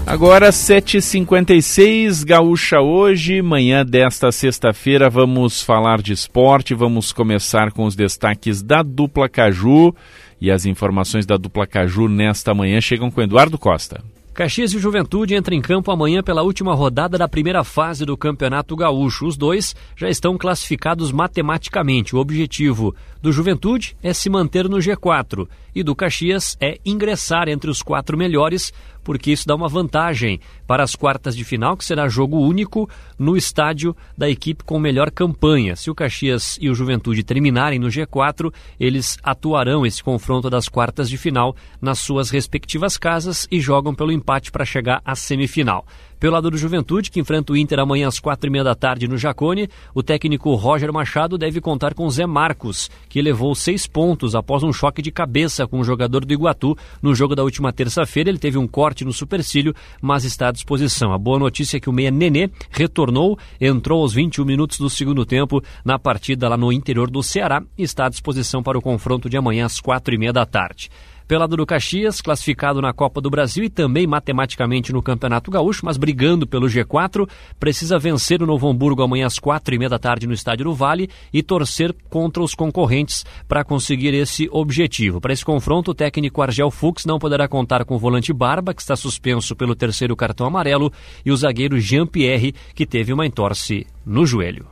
Agora sete e cinquenta e seis, Gaúcha Hoje, manhã desta sexta-feira vamos falar de esporte, vamos começar com os destaques da Dupla Caju e as informações da Dupla Caju nesta manhã chegam com Eduardo Costa. Caxias e Juventude entram em campo amanhã pela última rodada da primeira fase do Campeonato Gaúcho. Os dois já estão classificados matematicamente. O objetivo do Juventude é se manter no G quatro e do Caxias é ingressar entre os quatro melhores, porque isso dá uma vantagem para as quartas de final, que será jogo único no estádio da equipe com melhor campanha. Se o Caxias e o Juventude terminarem no G quatro, eles atuarão esse confronto das quartas de final nas suas respectivas casas e jogam pelo empate para chegar à semifinal. Pelo lado do Juventude, que enfrenta o Inter amanhã às quatro e meia da tarde no Jacone, o técnico Roger Machado deve contar com Zé Marcos, que levou seis pontos após um choque de cabeça com o jogador do Iguatu. No jogo da última terça-feira, ele teve um corte no supercílio, mas está à disposição. A boa notícia é que o meia Nenê retornou, entrou aos vinte e um minutos do segundo tempo na partida lá no interior do Ceará e está à disposição para o confronto de amanhã às quatro e meia da tarde. Pelo lado do Caxias, classificado na Copa do Brasil e também matematicamente no Campeonato Gaúcho, mas brigando pelo G quatro, precisa vencer o Novo Hamburgo amanhã às quatro e meia da tarde no Estádio do Vale e torcer contra os concorrentes para conseguir esse objetivo. Para esse confronto, o técnico Argel Fuchs não poderá contar com o volante Barba, que está suspenso pelo terceiro cartão amarelo, e o zagueiro Jean-Pierre, que teve uma entorse no joelho.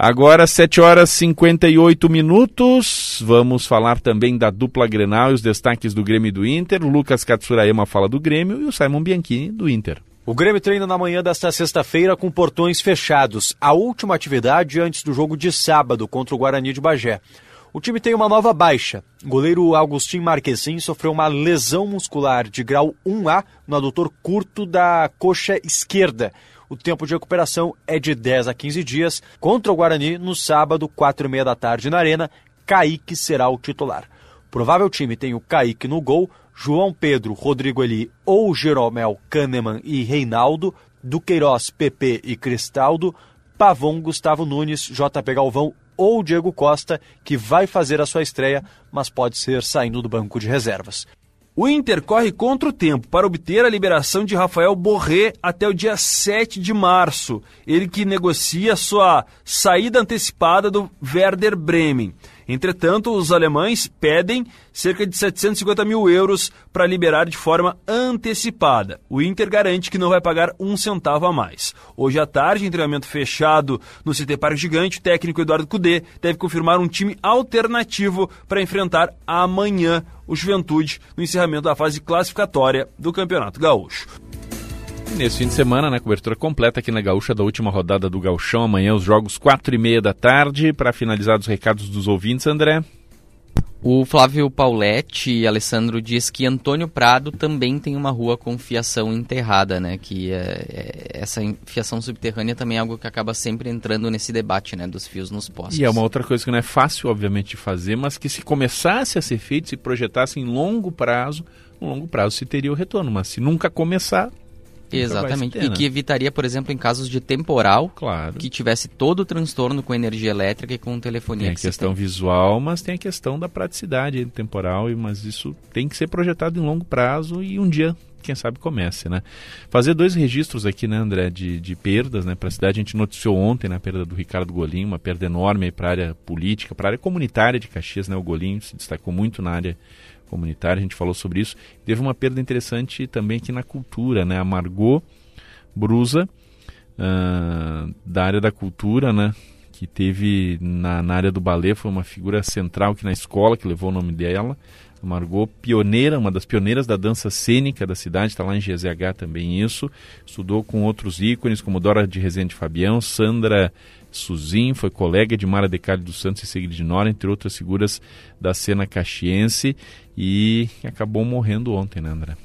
Agora, sete horas e cinquenta e oito minutos, vamos falar também da dupla Grenal e os destaques do Grêmio e do Inter. O Lucas Katsuraema fala do Grêmio e o Simon Bianchini do Inter. O Grêmio treina na manhã desta sexta-feira com portões fechados, a última atividade antes do jogo de sábado contra o Guarani de Bagé. O time tem uma nova baixa. O goleiro Agustin Marquezin sofreu uma lesão muscular de grau um A no adutor curto da coxa esquerda. O tempo de recuperação é de dez a quinze dias. Contra o Guarani, no sábado, quatro e meia da tarde na Arena, Kaique será o titular. Provável time tem o Kaique no gol, João Pedro, Rodrigo Eli ou Jeromel, Kahneman e Reinaldo, Duqueiroz, Pepe e Cristaldo, Pavon, Gustavo Nunes, J P Galvão ou Diego Costa, que vai fazer a sua estreia, mas pode ser saindo do banco de reservas. O Inter corre contra o tempo para obter a liberação de Rafael Borré até o dia sete de março. Ele que negocia sua saída antecipada do Werder Bremen. Entretanto, os alemães pedem cerca de setecentos e cinquenta mil euros para liberar de forma antecipada. O Inter garante que não vai pagar um centavo a mais. Hoje à tarde, em treinamento fechado no C T Parque Gigante, o técnico Eduardo Cudê deve confirmar um time alternativo para enfrentar amanhã o Juventude no encerramento da fase classificatória do Campeonato Gaúcho. Nesse fim de semana, né, cobertura completa aqui na Gaúcha da última rodada do Gauchão. Amanhã os jogos quatro e meia da tarde. Para finalizar os recados dos ouvintes, André. O Flávio Pauletti e Alessandro diz que Antônio Prado também tem uma rua com fiação enterrada, né? Que é, é, essa fiação subterrânea também é algo que acaba sempre entrando nesse debate, né? Dos fios nos postes. E é uma outra coisa que não é fácil, obviamente, de fazer, mas que se começasse a ser feito, se projetasse em longo prazo, no longo prazo se teria o retorno. Mas se nunca começar... Exatamente, e que evitaria, por exemplo, em casos de temporal, claro, que tivesse todo o transtorno com energia elétrica e com telefonia. Tem a que questão tem. visual, mas tem a questão da praticidade temporal, mas isso tem que ser projetado em longo prazo e um dia, quem sabe, comece, né? Fazer dois registros aqui, né, André, de, de perdas, né, para a cidade. A gente noticiou ontem, né, a perda do Ricardo Golim, uma perda enorme para a área política, para a área comunitária de Caxias, né? O Golim se destacou muito na área comunitária, a gente falou sobre isso. Teve uma perda interessante também aqui na cultura, né? A Margot Brusa, uh, da área da cultura, né? Que teve na, na área do balé, foi uma figura central aqui na escola, que levou o nome dela. A Margot, pioneira, uma das pioneiras da dança cênica da cidade, está lá em G Z H também isso. Estudou com outros ícones, como Dora de Rezende Fabião, Sandra Suzin, foi colega de Mara Decalho dos Santos e Segrid Nora, entre outras figuras da cena caxiense, e acabou morrendo ontem, né, André?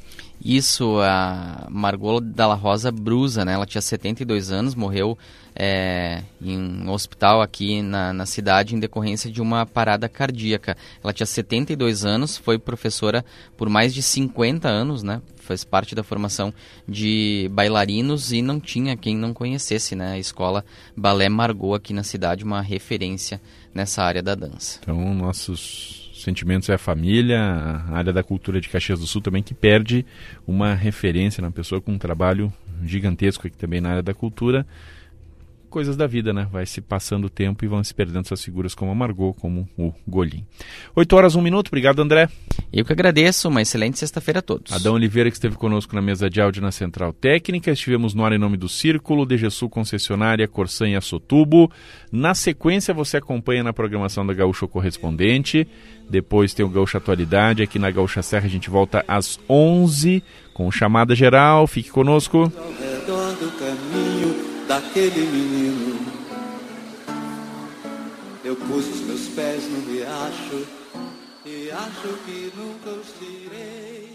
Isso, a Margot Dalla Rosa Brusa, né? Ela tinha setenta e dois anos, morreu é, em um hospital aqui na, na cidade em decorrência de uma parada cardíaca. Ela tinha setenta e dois anos, foi professora por mais de cinquenta anos, né? Fez parte da formação de bailarinos e não tinha quem não conhecesse, né? A escola Balé Margot aqui na cidade, uma referência nessa área da dança. Então, nossos sentimentos é a família, a área da cultura de Caxias do Sul também, que perde uma referência na pessoa com um trabalho gigantesco aqui também na área da cultura. Coisas da vida, né? Vai se passando o tempo e vão se perdendo essas figuras como a Margot, como o Golim. oito horas, um minuto. Obrigado, André. Eu que agradeço. Uma excelente sexta-feira a todos. Adão Oliveira, que esteve conosco na mesa de áudio na Central Técnica. Estivemos no ar em nome do Círculo, D G Sul Concessionária, Corsan e Aço Tubo. Na sequência, você acompanha na programação da Gaúcha Correspondente. Depois tem o Gaúcha Atualidade. Aqui na Gaúcha Serra, a gente volta às onze com chamada geral. Fique conosco. Daquele menino, eu pus os meus pés no riacho e acho que nunca os tirei.